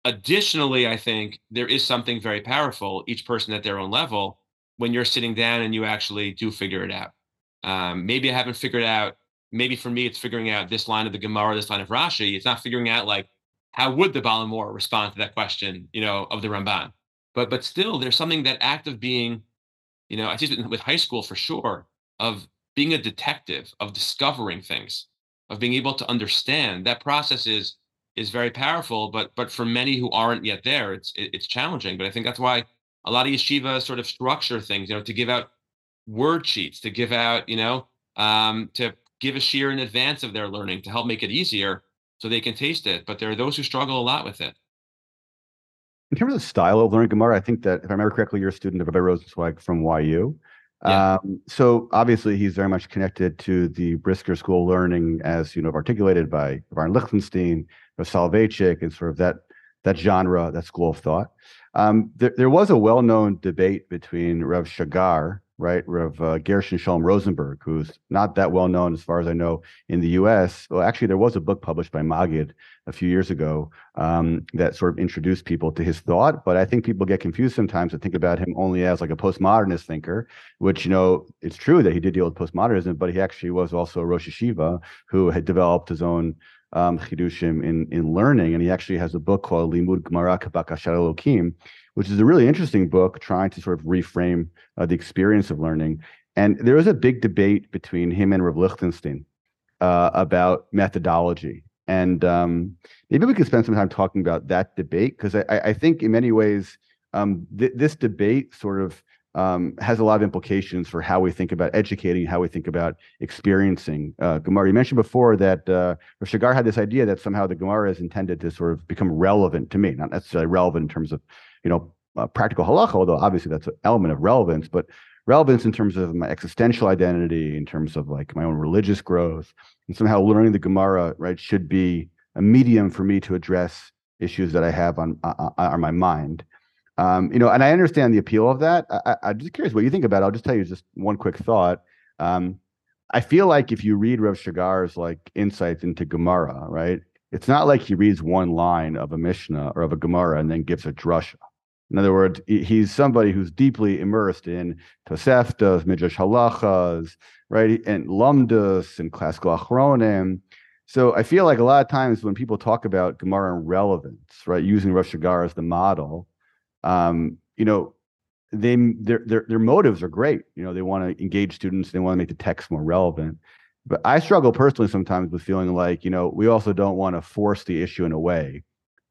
Additionally, I think there is something very powerful, each person at their own level, when you're sitting down and you actually do figure it out. Um, maybe I haven't figured out, maybe for me, it's figuring out this line of the Gemara, this line of Rashi. It's not figuring out like, how would the Balamor respond to that question, you know, of the Ramban? But but still, there's something, that act of being, you know, I teach it with high school for sure, of being a detective, of discovering things, of being able to understand. That process is is very powerful, but but for many who aren't yet there, it's it, it's challenging. But I think that's why a lot of yeshivas sort of structure things, you know, to give out word sheets, to give out, you know, um, to give a shiur in advance of their learning to help make it easier, so they can taste it. But there are those who struggle a lot with it. In terms of the style of learning Gemara, I think that, if I remember correctly, you're a student of Rabbi Rosenzweig from Y U. Yeah. Um, so obviously he's very much connected to the Brisker school learning, as you know, articulated by Baron Lichtenstein, or Soloveitchik, and sort of that that genre, that school of thought. Um, there, there was a well-known debate between Rav Shagar, right, Rav uh, Gershon Shalom Rosenberg, who's not that well known as far as I know in the U S. Well, actually, there was a book published by Magid a few years ago um, that sort of introduced people to his thought. But I think people get confused sometimes and think about him only as like a postmodernist thinker, which, you know, it's true that he did deal with postmodernism, but he actually was also a Rosh Yeshiva who had developed his own um, chidushim in, in learning. And he actually has a book called Limud Gemara Kebakashar Elokim, which is a really interesting book trying to sort of reframe uh, the experience of learning. And there was a big debate between him and Rav Lichtenstein uh, about methodology. And um, maybe we could spend some time talking about that debate, because I, I think in many ways, um, th- this debate sort of um, has a lot of implications for how we think about educating, how we think about experiencing uh, Gemara. You mentioned before that uh, Rav Shagar had this idea that somehow the Gemara is intended to sort of become relevant to me, not necessarily relevant in terms of, you know, uh, practical halacha, although obviously that's an element of relevance, but relevance in terms of my existential identity, in terms of like my own religious growth, and somehow learning the Gemara, right, should be a medium for me to address issues that I have on uh, on my mind. Um, you know, and I understand the appeal of that. I, I, I'm just curious what you think about it. I'll just tell you just one quick thought. Um, I feel like if you read Rav Shagar's like insights into Gemara, right, it's not like he reads one line of a Mishnah or of a Gemara and then gives a drasha. In other words, he's somebody who's deeply immersed in Toseftas, Midrash Halachas, right, and Lumdus and classical Achronim. So I feel like a lot of times when people talk about Gemara and relevance, right, using Rav Shagar as the model, um, you know, they their, their their motives are great. You know, they want to engage students, they want to make the text more relevant. But I struggle personally sometimes with feeling like, you know, we also don't want to force the issue in a way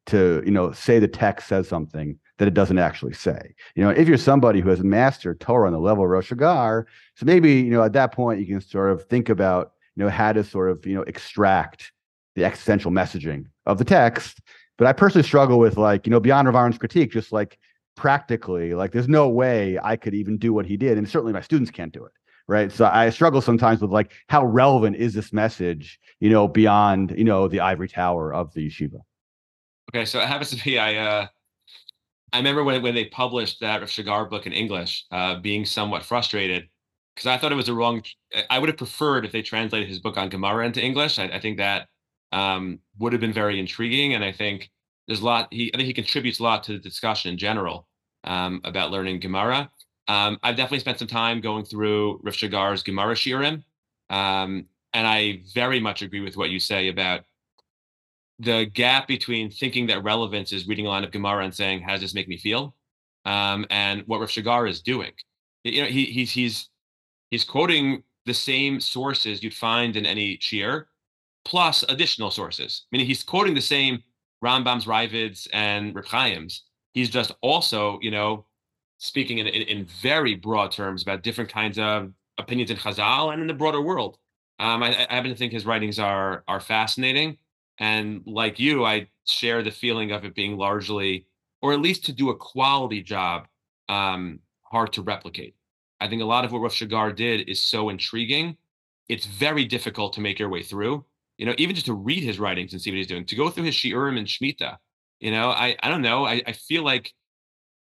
to, you know, say the text says something that it doesn't actually say. You know, if you're somebody who has mastered Torah on the level of Rosh Hagar, so maybe, you know, at that point you can sort of think about, you know, how to sort of, you know, extract the existential messaging of the text. But I personally struggle with, like, you know, beyond Rav Aaron's critique, just like practically, like there's no way I could even do what he did. And certainly my students can't do it, right? So I struggle sometimes with like, how relevant is this message, you know, beyond, you know, the ivory tower of the yeshiva? Okay, so it happens to be, I, uh, I remember when, when they published that Rav Shagar book in English, uh, being somewhat frustrated because I thought it was the wrong. I would have preferred if they translated his book on Gemara into English. I, I think that um, would have been very intriguing, and I think there's a lot. He, I think he contributes a lot to the discussion in general um, about learning Gemara. Um, I've definitely spent some time going through Rav Shagar's Gemara Shirim, um, and I very much agree with what you say about the gap between thinking that relevance is reading a line of Gemara and saying, how does this make me feel? Um, and what Rav Shagar is doing. You know, he, he's, he's, he's quoting the same sources you'd find in any shiur, plus additional sources. Meaning he's quoting the same Rambam's, Ravids, and Reb Chaim's. He's just also, you know, speaking in, in, in very broad terms about different kinds of opinions in Chazal and in the broader world. Um, I, I happen to think his writings are are fascinating. And like you, I share the feeling of it being largely, or at least to do a quality job, um, hard to replicate. I think a lot of what Rav Shagar did is so intriguing. It's very difficult to make your way through. You know, even just to read his writings and see what he's doing, to go through his Shiurim and Shemitah, you know, I, I don't know. I, I feel like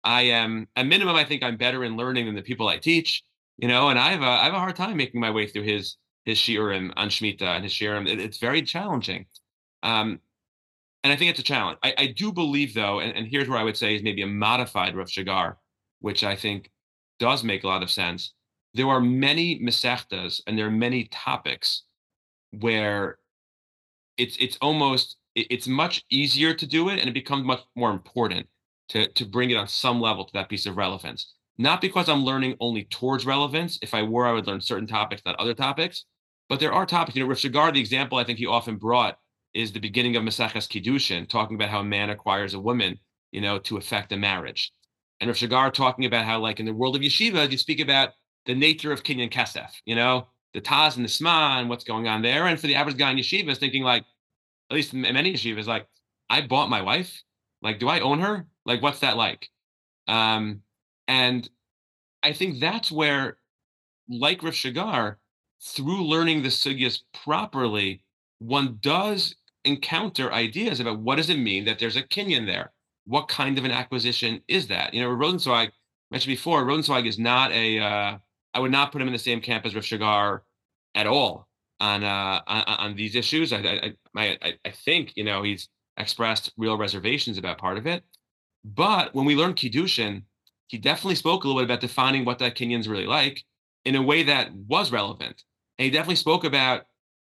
I am, at minimum, I think I'm better in learning than the people I teach, you know, and I have a, I have a hard time making my way through his his Shiurim on Shemitah and his Shiurim. It, it's very challenging. Um, and I think it's a challenge. I, I do believe, though, and, and here's where I would say is maybe a modified Rav Shagar, which I think does make a lot of sense. There are many mesechtas and there are many topics where it's it's almost, it's much easier to do it, and it becomes much more important to, to bring it on some level to that piece of relevance. Not because I'm learning only towards relevance. If I were, I would learn certain topics, not other topics. But there are topics, you know, Rav Shagar, the example I think he often brought is the beginning of Maseches Kiddushin, talking about how a man acquires a woman, you know, to effect a marriage. And Rav Shagar talking about how, like, in the world of yeshiva, you speak about the nature of Kinyan Kesef, you know, the Taz and the Sma and what's going on there. And for the average guy in yeshiva is thinking, like, at least in many yeshivas, like, I bought my wife. Like, do I own her? Like, what's that like? Um, and I think that's where, like Rav Shagar, through learning the sugyas properly, one does encounter ideas about what does it mean that there's a kinyan there? What kind of an acquisition is that? You know, Rosenzweig, mentioned before, Rosenzweig is not a, uh, I would not put him in the same camp as Rav Shagar at all on uh, on, on these issues. I, I, I, I think, you know, he's expressed real reservations about part of it. But when we learned Kiddushin, he definitely spoke a little bit about defining what that kinyan's really like in a way that was relevant. And he definitely spoke about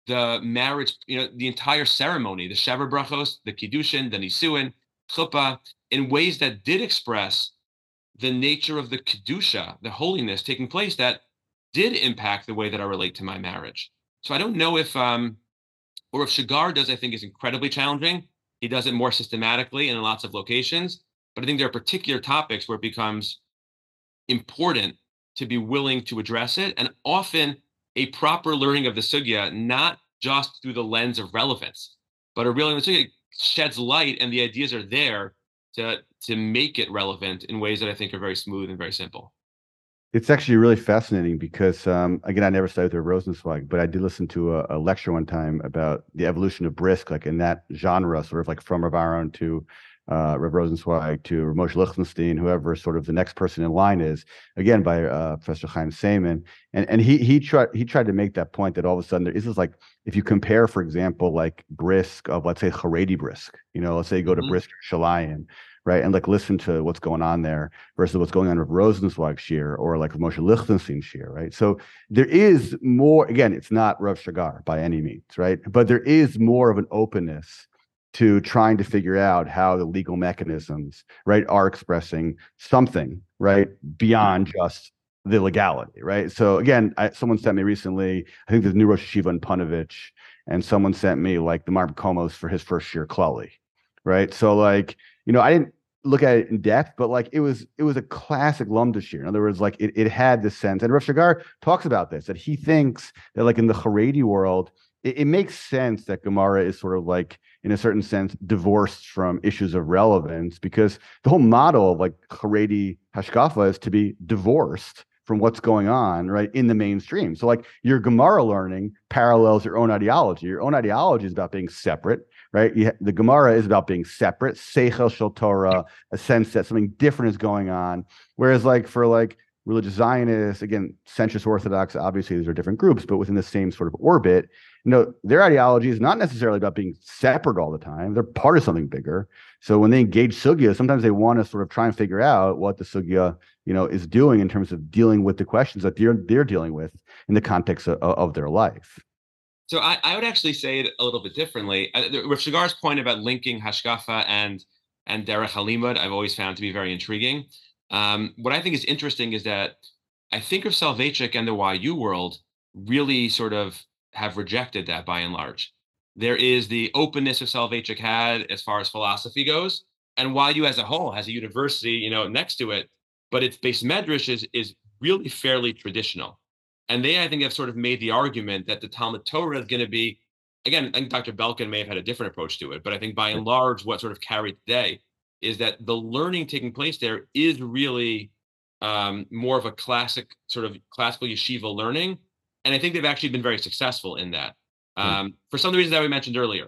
the marriage, you know, the entire ceremony, the Shavar Brachos, the Kiddushin, the Nisuin, Chuppah, in ways that did express the nature of the Kedusha, the holiness taking place that did impact the way that I relate to my marriage. So I don't know if, um, or if Shagar does, I think is incredibly challenging. He does it more systematically and in lots of locations, but I think there are particular topics where it becomes important to be willing to address it. And often a proper learning of the sugya, not just through the lens of relevance, but a real learning of the sugya sheds light, and the ideas are there to to make it relevant in ways that I think are very smooth and very simple. It's actually really fascinating because, um, again, I never studied with Rosenzweig, but I did listen to a, a lecture one time about the evolution of Brisk, like in that genre, sort of like from Rav Aaron to uh, Rav Rosenzweig to Rav Moshe Lichtenstein, whoever sort of the next person in line is, again, by uh, Professor Chaim Saiman. And and he he tried he tried to make that point that all of a sudden there is this, like, if you compare, for example, like Brisk of, let's say, Haredi Brisk, you know, let's say you go to mm-hmm. Brisk or Shalayim, right, and like listen to what's going on there versus what's going on with Rosenzweig Shir or like Moshe Lichtenstein Shir, right? So there is more, again, it's not Rav Shagar by any means, right? But there is more of an openness to trying to figure out how the legal mechanisms, right, are expressing something, right, beyond just the legality, right? So again, I, someone sent me recently, I think there's new Rosh Yeshiva in Punovich, and someone sent me like the Marvin Komos for his first Shir Klali, right? So like, you know, I didn't look at it in depth, but like it was it was a classic Lumdus Shir. In other words, like it, it had this sense, and Rav Shagar talks about this, that he thinks that like in the Haredi world, it, it makes sense that Gemara is sort of like, in a certain sense, divorced from issues of relevance, because the whole model of like Haredi Hashkafa is to be divorced from what's going on, right, in the mainstream. So like your Gemara learning parallels your own ideology. Your own ideology is about being separate, right? You ha- the Gemara is about being separate, seichel shel Torah, a sense that something different is going on. Whereas like for like religious Zionists, again, centrist Orthodox, obviously these are different groups, but within the same sort of orbit, you know, their ideology is not necessarily about being separate all the time. They're part of something bigger. So when they engage sugya, sometimes they want to sort of try and figure out what the sugya, you know, is doing in terms of dealing with the questions that they're they're dealing with in the context of, of their life. So I, I would actually say it a little bit differently. Uh, Rav Shagar's point about linking hashkafa and and derech halimud, I've always found to be very intriguing. Um, what I think is interesting is that I think of Salvechik and the Y U world really sort of have rejected that by and large. There is the openness of Salvechik had as far as philosophy goes, and Y U as a whole has a university, you know, next to it, but its Beis Midrash is, is really fairly traditional. And they, I think, have sort of made the argument that the Talmud Torah is going to be, again, I think Doctor Belkin may have had a different approach to it, but I think by and large, what sort of carried today is that the learning taking place there is really um, more of a classic sort of classical yeshiva learning. And I think they've actually been very successful in that um, mm. for some of the reasons that we mentioned earlier.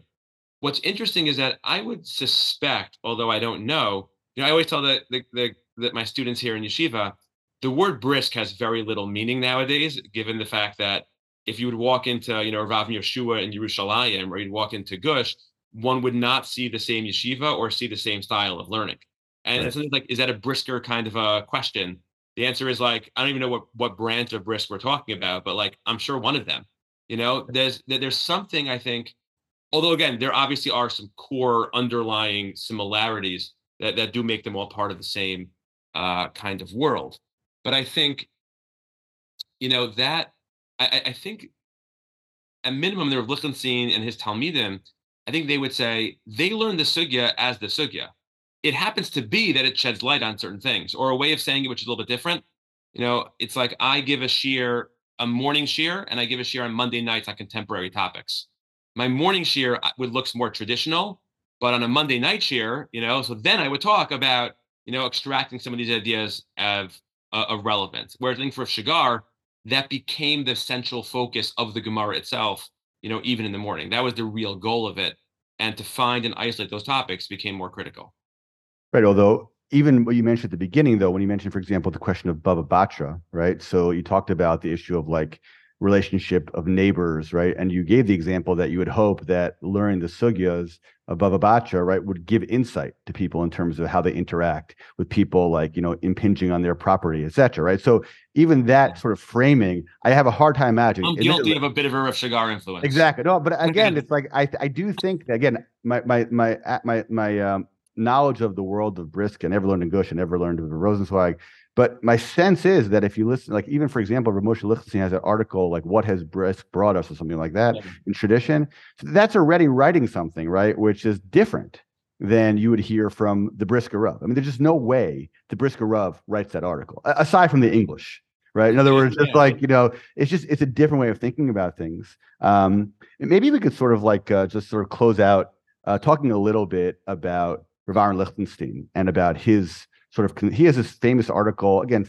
What's interesting is that I would suspect, although I don't know, you know, I always tell the, the, the, the, my students here in yeshiva, the word brisk has very little meaning nowadays, given the fact that if you would walk into, you know, Rav Yeshua in Yerushalayim, or you'd walk into Gush, one would not see the same yeshiva or see the same style of learning. And right. It's like, is that a brisker kind of a question? The answer is like, I don't even know what, what branch of brisk we're talking about, but like, I'm sure one of them, you know, there's, there's something I think, although again, there obviously are some core underlying similarities that, that do make them all part of the same uh, kind of world. But I think, you know, that I, I think at minimum, the Rav Lichtenstein and his Talmidim, I think they would say they learn the sugya as the sugya. It happens to be that it sheds light on certain things, or a way of saying it which is a little bit different. You know, it's like I give a shiur, a morning shiur, and I give a shiur on Monday nights on contemporary topics. My morning shiur would looks more traditional, but on a Monday night shiur, you know, so then I would talk about, you know, extracting some of these ideas of, uh, of relevance. Whereas I think for Shagar, that became the central focus of the Gemara itself. You know, even in the morning, that was the real goal of it. And to find and isolate those topics became more critical. Right. Although even what you mentioned at the beginning, though, when you mentioned, for example, the question of Bava Basra, right? So you talked about the issue of like relationship of neighbors, right? And you gave the example that you would hope that learning the sugyas of Bava Basra, right, would give insight to people in terms of how they interact with people, like, you know, impinging on their property, et cetera, right? So even that sort of framing, I have a hard time imagining. I'm guilty of a bit of a Rav Shagar influence. Exactly. No, but again, it's like, I I do think that, again, my, my, my, my, my um, knowledge of the world of brisk, I never learned in Gush, I never learned of Rosenzweig. But my sense is that if you listen, like even, for example, Rav Moshe Lichtenstein has an article like what has brisk brought us or something like that yeah. in tradition. So that's already writing something, right, which is different than you would hear from the Brisker Rav. I mean, there's just no way the Brisker Rav writes that article, aside from the English, right? In other words, yeah. just like, you know, it's just, it's a different way of thinking about things. Um, and maybe we could sort of like uh, just sort of close out uh, talking a little bit about Rav Aaron Lichtenstein and about his sort of, he has this famous article, again,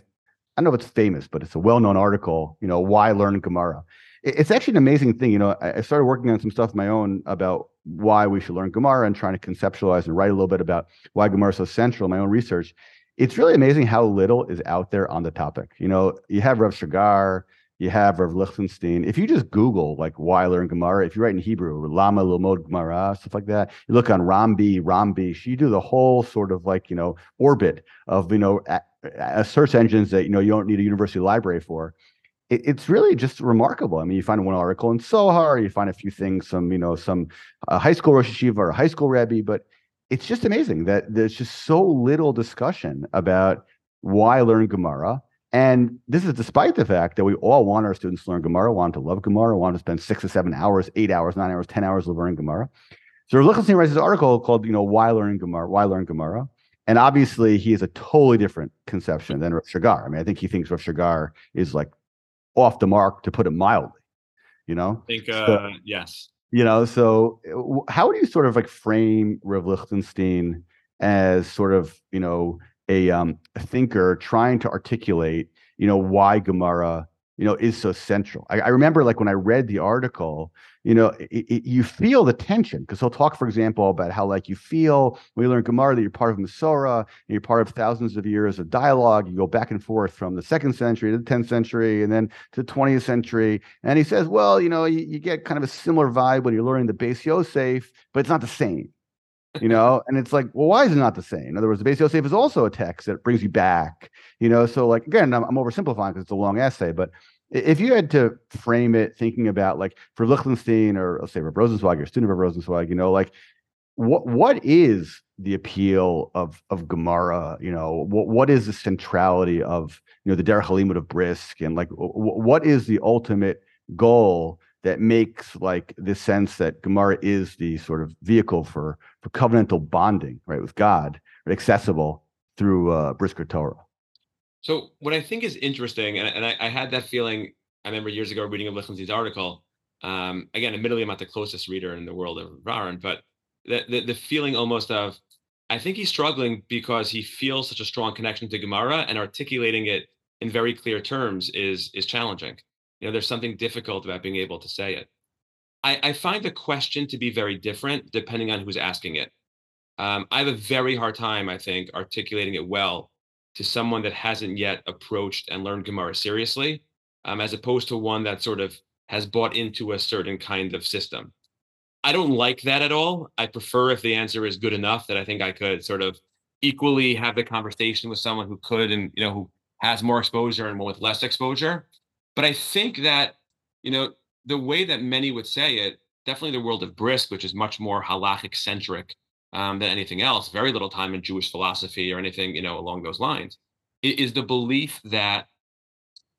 I don't know if it's famous, but it's a well-known article, you know, Why Learn Gemara? It's actually an amazing thing, you know, I started working on some stuff of my own about why we should learn Gemara and trying to conceptualize and write a little bit about why Gemara is so central in my own research. It's really amazing how little is out there on the topic. You know, you have Rav Shagar, you have Rav Lichtenstein. If you just Google like why learn Gemara, if you write in Hebrew, Lama Lomod Gemara, stuff like that, you look on Rambi, Rambish, you do the whole sort of like, you know, orbit of, you know, a, a search engines that, you know, you don't need a university library for. It, it's really just remarkable. I mean, you find one article in Sohar, you find a few things, some, you know, some uh, high school Rosh Yeshiva or high school Rebbe, but it's just amazing that there's just so little discussion about why learn Gemara. And this is despite the fact that we all want our students to learn Gemara, want to love Gemara, want to spend six or seven hours, eight hours, nine hours, ten hours learning Gemara. So Rav Lichtenstein writes this article called, you know, Why Learn Gemara? Why Learn Gemara? And obviously he has a totally different conception than Rav Shagar. I mean, I think he thinks Rav Shagar is like off the mark, to put it mildly, you know? I think, uh, so, yes. You know, so how do you sort of like frame Rav Lichtenstein as sort of, you know, A, um, a thinker trying to articulate, you know, why Gemara you know, is so central. I, I remember, like, when I read the article, you know, it, it, you feel the tension, because he'll talk, for example, about how, like, you feel when you learn Gemara that you're part of Masorah, and you're part of thousands of years of dialogue. You go back and forth from the second century to the tenth century and then to the twentieth century. And he says, well, you know, you, you get kind of a similar vibe when you're learning the Beis Yosef, but it's not the same. You know, and it's like, well, why is it not the same? In other words, the Beis Yosef is also a text that brings you back, you know. So, like, again, I'm, I'm oversimplifying because it's a long essay, but if you had to frame it thinking about, like, for Lichtenstein or, let's say, Reb Rosenzweig, or student of Reb Rosenzweig, you know, like, what what is the appeal of of Gemara? You know, what what is the centrality of, you know, the Derech HaLimud of Brisk, and, like, w- what is the ultimate goal that makes, like, this sense that Gemara is the sort of vehicle for, for covenantal bonding, right, with God, right, accessible through uh, Brisker Torah? So what I think is interesting, and, and I, I had that feeling, I remember years ago reading of Lichtenstein's article. Um, again, admittedly, I'm not the closest reader in the world of Raran, but the, the, the feeling almost of, I think he's struggling because he feels such a strong connection to Gemara, and articulating it in very clear terms is is challenging. You know, there's something difficult about being able to say it. I, I find the question to be very different depending on who's asking it. Um, I have a very hard time, I think, articulating it well to someone that hasn't yet approached and learned Gemara seriously, um, as opposed to one that sort of has bought into a certain kind of system. I don't like that at all. I prefer if the answer is good enough that I think I could sort of equally have the conversation with someone who could, and, you know, who has more exposure and one with less exposure. But I think that, you know, the way that many would say it, definitely the world of Brisk, which is much more halachic centric um, than anything else, very little time in Jewish philosophy or anything, you know, along those lines, is the belief that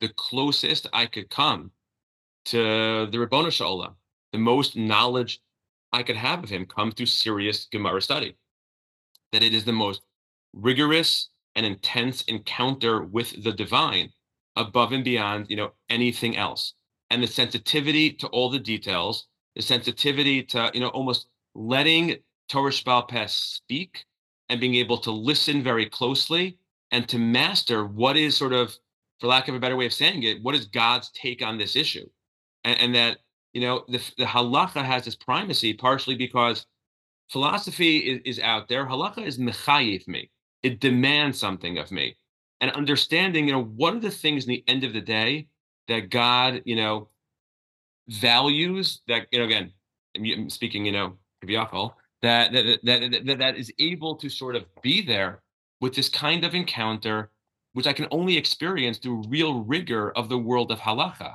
the closest I could come to the Ribbono Shel Olam, the most knowledge I could have of him, comes through serious Gemara study, that it is the most rigorous and intense encounter with the divine, above and beyond, you know, anything else. And the sensitivity to all the details, the sensitivity to, you know, almost letting Torah Sheba'al Peh speak and being able to listen very closely and to master what is sort of, for lack of a better way of saying it, what is God's take on this issue? And, and that, you know, the, the halacha has this primacy, partially because philosophy is, is out there. Halacha is mechayiv me. It demands something of me. And understanding, you know, what are the things in the end of the day that God, you know, values, that, you know, again, I'm speaking, you know, that, that, that, that, that is able to sort of be there with this kind of encounter, which I can only experience through real rigor of the world of halacha,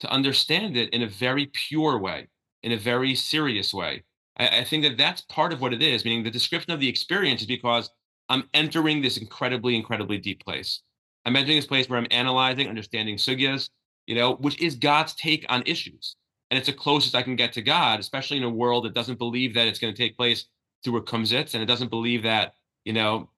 to understand it in a very pure way, in a very serious way. I, I think that that's part of what it is, meaning the description of the experience is because I'm entering this incredibly, incredibly deep place. I'm entering this place where I'm analyzing, understanding sugyas, you know, which is God's take on issues. And it's the closest I can get to God, especially in a world that doesn't believe that it's going to take place through a kumzitz, and it doesn't believe that, you know,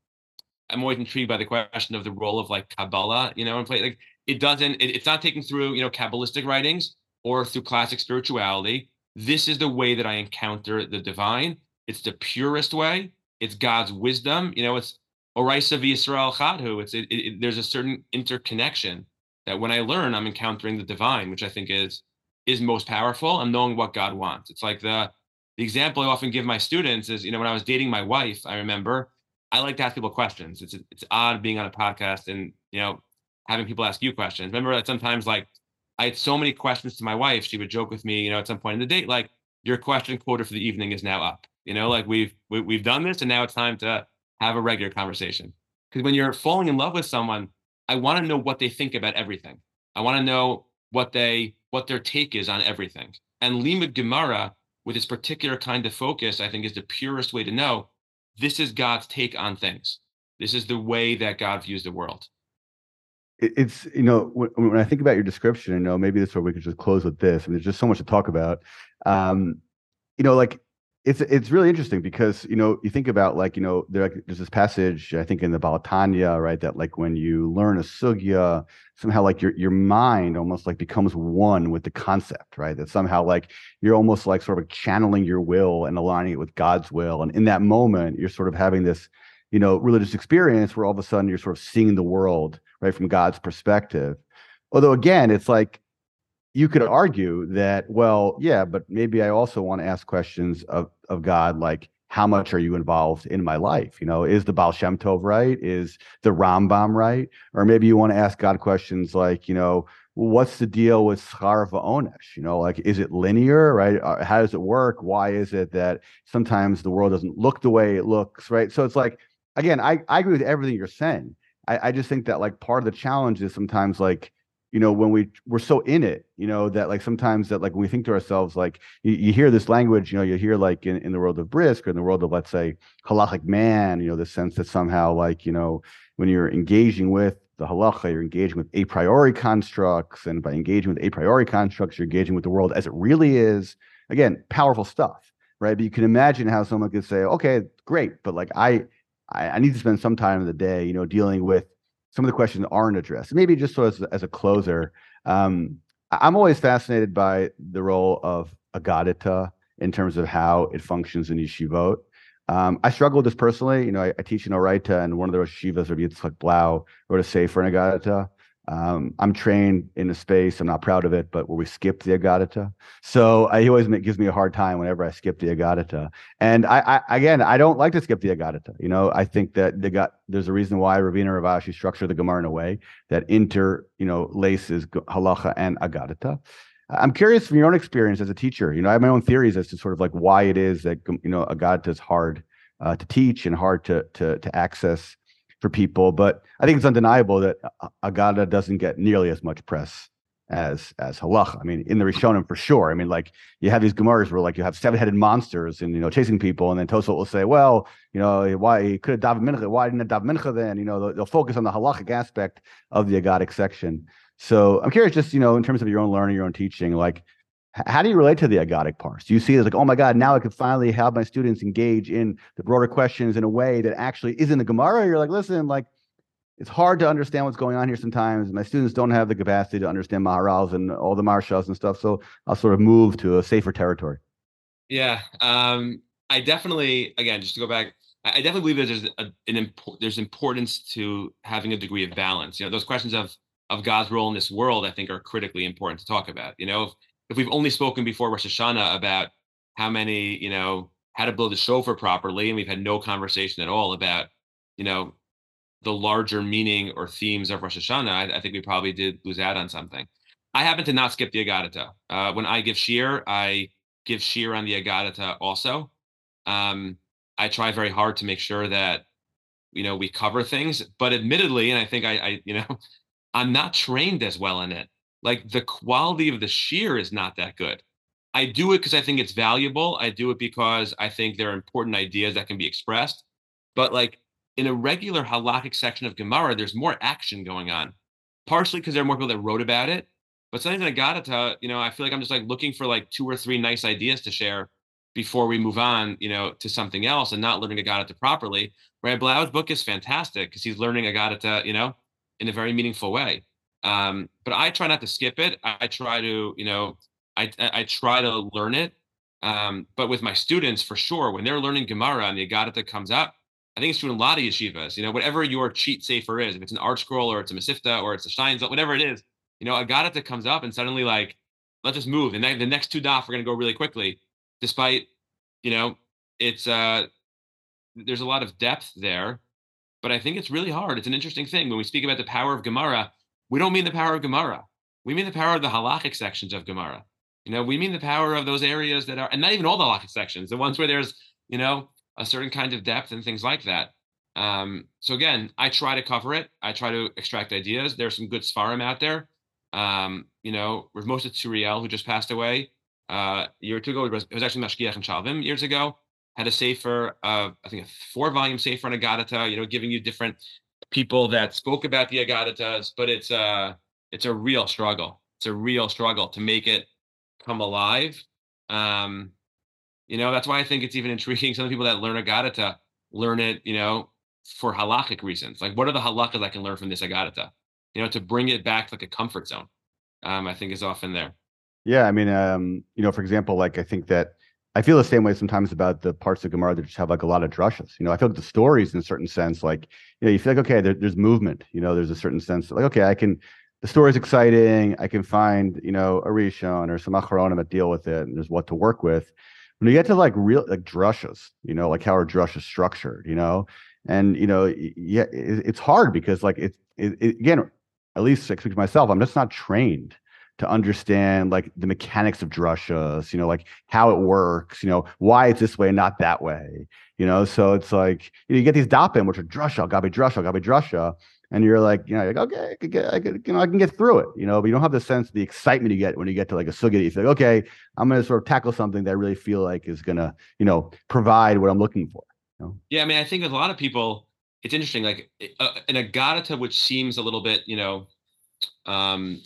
I'm always intrigued by the question of the role of, like, Kabbalah, you know, and play, like, it doesn't, it, it's not taken through, you know, Kabbalistic writings or through classic spirituality. This is the way that I encounter the divine. It's the purest way. It's God's wisdom, you know. It's Oraisa v'Yisrael Chadhu. It's it, it, there's a certain interconnection that when I learn, I'm encountering the divine, which I think is is most powerful. I'm knowing what God wants. It's like the the example I often give my students is, you know, when I was dating my wife, I remember I like to ask people questions. It's it's odd being on a podcast and, you know, having people ask you questions. Remember that sometimes, like, I had so many questions to my wife, she would joke with me, you know, at some point in the date, like, your question quota for the evening is now up. You know, like, we've we, we've done this, and now it's time to have a regular conversation. Because when you're falling in love with someone, I want to know what they think about everything. I want to know what they what their take is on everything. And Limud Gemara, with its particular kind of focus, I think is the purest way to know this is God's take on things. This is the way that God views the world. It's, you know, when, when I think about your description, you know, maybe this is where we could just close with this. I mean, there's just so much to talk about. Um, you know, like. It's it's really interesting because, you know, you think about, like, you know, there, there's this passage, I think, in the Balatanya, right, that, like, when you learn a sugya, somehow, like, your your mind almost, like, becomes one with the concept, right? That somehow, like, you're almost, like, sort of channeling your will and aligning it with God's will. And in that moment, you're sort of having this, you know, religious experience where all of a sudden you're sort of seeing the world, right, from God's perspective. Although, again, it's like you could argue that, well, yeah, but maybe I also want to ask questions of, of God, like, how much are you involved in my life? You know, is the Baal Shem Tov right? Is the Rambam right? Or maybe you want to ask God questions like, you know, what's the deal with Schar Va'onesh? You know, like, is it linear, right? How does it work? Why is it that sometimes the world doesn't look the way it looks, right? So it's like, again, I, I agree with everything you're saying. I, I just think that, like, part of the challenge is sometimes, like, you know, when we we're so in it, you know, that like sometimes that like when we think to ourselves, like you, you hear this language, you know, you hear like in, in the world of brisk or in the world of, let's say, halachic man, you know, the sense that somehow like, you know, when you're engaging with the halacha, you're engaging with a priori constructs. And by engaging with a priori constructs, you're engaging with the world as it really is. Again, powerful stuff, right? But you can imagine how someone could say, okay, great. But like I, I, I need to spend some time of the day, you know, dealing with some of the questions aren't addressed. Maybe just so as, as a closer, um, I'm always fascinated by the role of Agadita in terms of how it functions in yeshivot. Um, I struggle with this personally. You know, I, I teach in Orayta, and one of the Rosh Yeshivas, Rabbi Yitzchak Blau, wrote a sefer in Agadita. Um, I'm trained in the space. I'm not proud of it, but where we skip the Agadita. So I, he always make, gives me a hard time whenever I skip the Agadita. And I, I, again, I don't like to skip the Agadita. You know, I think that they got, there's a reason why Ravina Ravashi structured the Gemara in a way that inter, you know, laces halacha and Agadita. I'm curious from your own experience as a teacher. You know, I have my own theories as to sort of like why it is that, you know, Agadita is hard uh, to teach and hard to to to access for people, but I think it's undeniable that Agada doesn't get nearly as much press as as halacha. I mean, in the Rishonim for sure. I mean, like you have these Gemaras where like you have seven-headed monsters and you know chasing people, and then Tosafot will say, well, you know, why he could have davened mincha? Why didn't it daven mincha then? You know, they'll, they'll focus on the halachic aspect of the Agadic section. So I'm curious, just you know, in terms of your own learning, your own teaching, like, how do you relate to the Agadic parts? Do you see it as like, oh my God, now I can finally have my students engage in the broader questions in a way that actually isn't the Gemara? You're like, listen, like, it's hard to understand what's going on here sometimes. My students don't have the capacity to understand Maharals and all the Marshals and stuff. So I'll sort of move to a safer territory. Yeah, um, I definitely, again, just to go back, I definitely believe that there's, a, an impo- there's importance to having a degree of balance. You know, those questions of, of God's role in this world, I think, are critically important to talk about. You know, if, If we've only spoken before Rosh Hashanah about how many, you know, how to build a shofar properly, and we've had no conversation at all about, you know, the larger meaning or themes of Rosh Hashanah, I, I think we probably did lose out on something. I happen to not skip the Agadita. Uh, when I give shiur, I give shiur on the Agadita also. Um, I try very hard to make sure that, you know, we cover things, but admittedly, and I think I, I you know, I'm not trained as well in it. Like the quality of the shiur is not that good. I do it because I think it's valuable. I do it because I think there are important ideas that can be expressed. But like in a regular halakhic section of Gemara, there's more action going on, partially because there are more people that wrote about it. But sometimes in Agadita, you know, I feel like I'm just like looking for like two or three nice ideas to share before we move on, you know, to something else and not learning Agadita properly. Rabbi Blau's book is fantastic because he's learning Agadita, you know, in a very meaningful way. Um, but I try not to skip it. I, I try to, you know, I, I I try to learn it. Um, but with my students, for sure, when they're learning Gemara and the Agadita comes up, I think it's true in a lot of yeshivas, you know, whatever your cheat safer is, if it's an art scroll or it's a Masifta or it's a Steinzel, whatever it is, you know, Agadita comes up and suddenly like, let's just move. And then the next two daf are going to go really quickly, despite, you know, it's, uh, there's a lot of depth there, but I think it's really hard. It's an interesting thing when we speak about the power of Gemara. We don't mean the power of Gemara. We mean the power of the halakhic sections of Gemara. You know, we mean the power of those areas that are, and not even all the halakhic sections, the ones where there's, you know, a certain kind of depth and things like that. Um, so again, I try to cover it. I try to extract ideas. There's some good Sfarim out there. Um, you know, Rav Moshe Tzuriel, who just passed away uh, a year or two ago, it was, it was actually Mashgiach and Shalvim years ago, had a sefer, uh, I think a four-volume sefer on Agadita, you know, giving you different people that spoke about the Agaditas, but it's a, it's a real struggle. It's a real struggle to make it come alive. Um, you know, that's why I think it's even intriguing. Some people that learn Agadita learn it, you know, for halakhic reasons. Like what are the halakhas I can learn from this Agadita? You know, to bring it back like a comfort zone, um, I think is often there. Yeah, I mean, um, you know, for example, like I think that I feel the same way sometimes about the parts of Gemara that just have like a lot of drushes. You know, I feel like the stories in a certain sense, like, you know, you feel like, okay, there, there's movement, you know, there's a certain sense like, okay, I can, the story's exciting. I can find, you know, a Rishon or some Acharonim that deal with it, and there's what to work with. When you get to like real, like drushas, you know, like how are drushas structured, you know, and you know, yeah, it, it's hard because like it's it, it, again, at least six weeks myself, I'm just not trained to understand like the mechanics of drushas, you know, like how it works, you know, why it's this way and not that way, you know. So it's like you, know, you get these dapim, which are drusha, gabi drusha, gabi drusha. And you're like, you know, like, okay, I can get, I can, you know, I can get through it, you know, but you don't have the sense, the excitement you get when you get to like a sugya. You feel like, okay, I'm going to sort of tackle something that I really feel like is going to, you know, provide what I'm looking for. You know? Yeah. I mean, I think with a lot of people, it's interesting, like uh, an agadata, which seems a little bit, you know, um,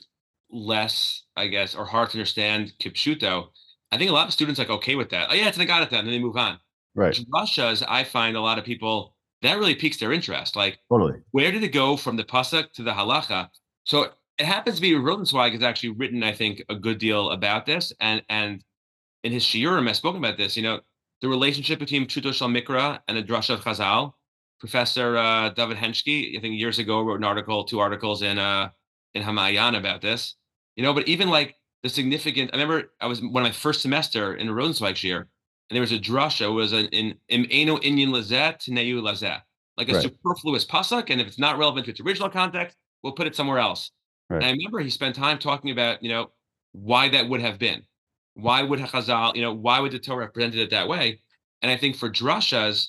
less, I guess, or hard to understand kipshuto. I think a lot of students like, okay with that. Oh yeah, it's an agadata. And then they move on. Right. Drushas, I find a lot of people, that really piques their interest. Like, totally. Where did it go from the pasuk to the halacha? So it happens to be Rosenzweig has actually written, I think, a good deal about this, and and in his shiurim has spoken about this. You know, the relationship between Pshuto Shel Mikra and the drasha of Chazal. Professor uh, David Henschke, I think, years ago wrote an article, two articles in uh in Hamayan about this. You know, but even like the significant, I remember I was one of my first semester in Rosenzweig year. And there was a drasha, was an in Imeno Inyan Lazet, Neyu Lazet, like a right. superfluous pasuk. And if it's not relevant to its original context, we'll put it somewhere else. Right. And I remember he spent time talking about, you know, why that would have been. Why would Chazal, you know, why would the Torah have presented it that way? And I think for drashas,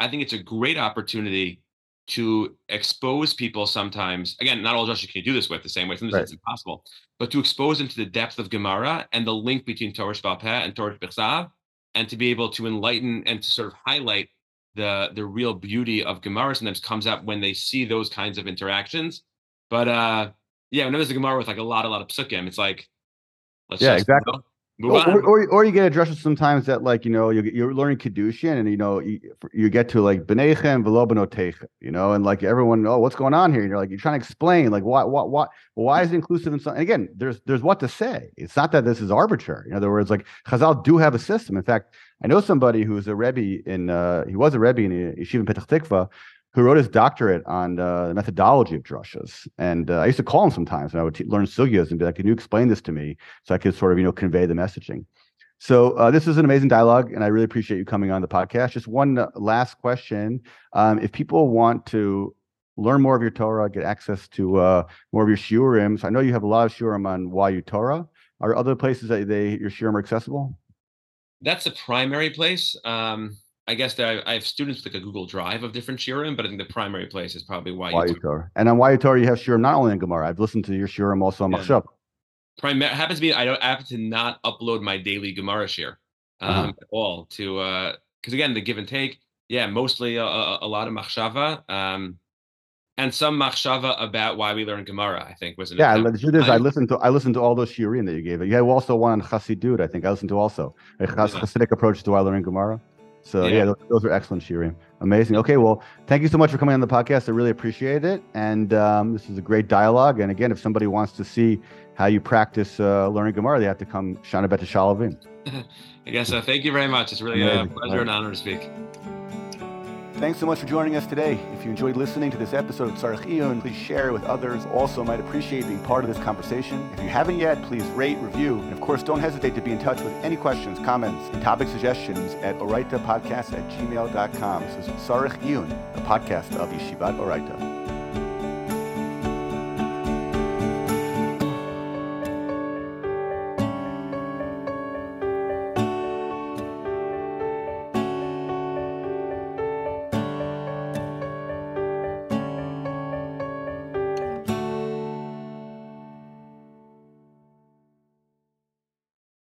I think it's a great opportunity to expose people sometimes. Again, not all drashas can you do this with the same way. Sometimes right. it's impossible. But to expose them to the depth of Gemara and the link between Torah Sheba'al Peh and Torah Sheba'al Peh, and to be able to enlighten and to sort of highlight the the real beauty of Gemara sometimes comes up when they see those kinds of interactions. But uh, yeah, whenever there's a Gemara with like a lot, a lot of psukim, it's like, let's yeah, just exactly. move or, on. Or, or, or you get addresses sometimes that like, you know, you're, you're learning Kedushin and, you know, you, you get to like B'neichem v'lo b'noteichem, you know, and like everyone, oh, what's going on here? And you're like, you're trying to explain like why, why, why, why is it inclusive in something? And again, there's, there's what to say. It's not that this is arbitrary. In other words, like Chazal do have a system. In fact, I know somebody who was a Rebbe in, uh, he was a Rebbe in Yeshiva in Petach Tikva, who wrote his doctorate on uh, the methodology of drushas. And uh, I used to call him sometimes when I would t- learn sugyas and be like, can you explain this to me? So I could sort of, you know, convey the messaging. So uh, this is an amazing dialogue, and I really appreciate you coming on the podcast. Just one last question. Um, if people want to learn more of your Torah, get access to uh, more of your shiurim, so I know you have a lot of shiurim on Y U Torah. Are other places that they your shiurim are accessible? That's the primary place. Um... I guess that I have students with like a Google Drive of different shiurim, but I think the primary place is probably Y U Torah. And on Y U Torah, you have shiurim not only in Gemara. I've listened to your shiurim also on yeah. Machshava. Primar- happens to be I don't I happen to not upload my daily Gemara shiur um, uh-huh. at all to because uh, again the give and take. Yeah, mostly a, a, a lot of Machshava um, and some Machshava about why we learn Gemara. I think was an yeah. Attempt. It is. I, I listened to I listened to all those shiurim that you gave. You had also one on Chassidut. I think I listened to also a Chass- yeah. Chassidic approach to why learning Gemara. So yeah, yeah those, those are excellent shiurim. Amazing. Okay, well, thank you so much for coming on the podcast. I really appreciate it. And um, this is a great dialogue. And again, if somebody wants to see how you practice uh, learning Gemara, they have to come Shana Bet to Sha'alvim. I guess so. Thank you very much. It's really Amazing. a pleasure right. and honor to speak. Thanks so much for joining us today. If you enjoyed listening to this episode of Tzarich Iyun, please share it with others. Also, might appreciate being part of this conversation. If you haven't yet, please rate, review, and of course, don't hesitate to be in touch with any questions, comments, and topic suggestions at oraitapodcast at gmail dot com. This is Tzarich Iyun, a podcast of Yeshivat Orayta.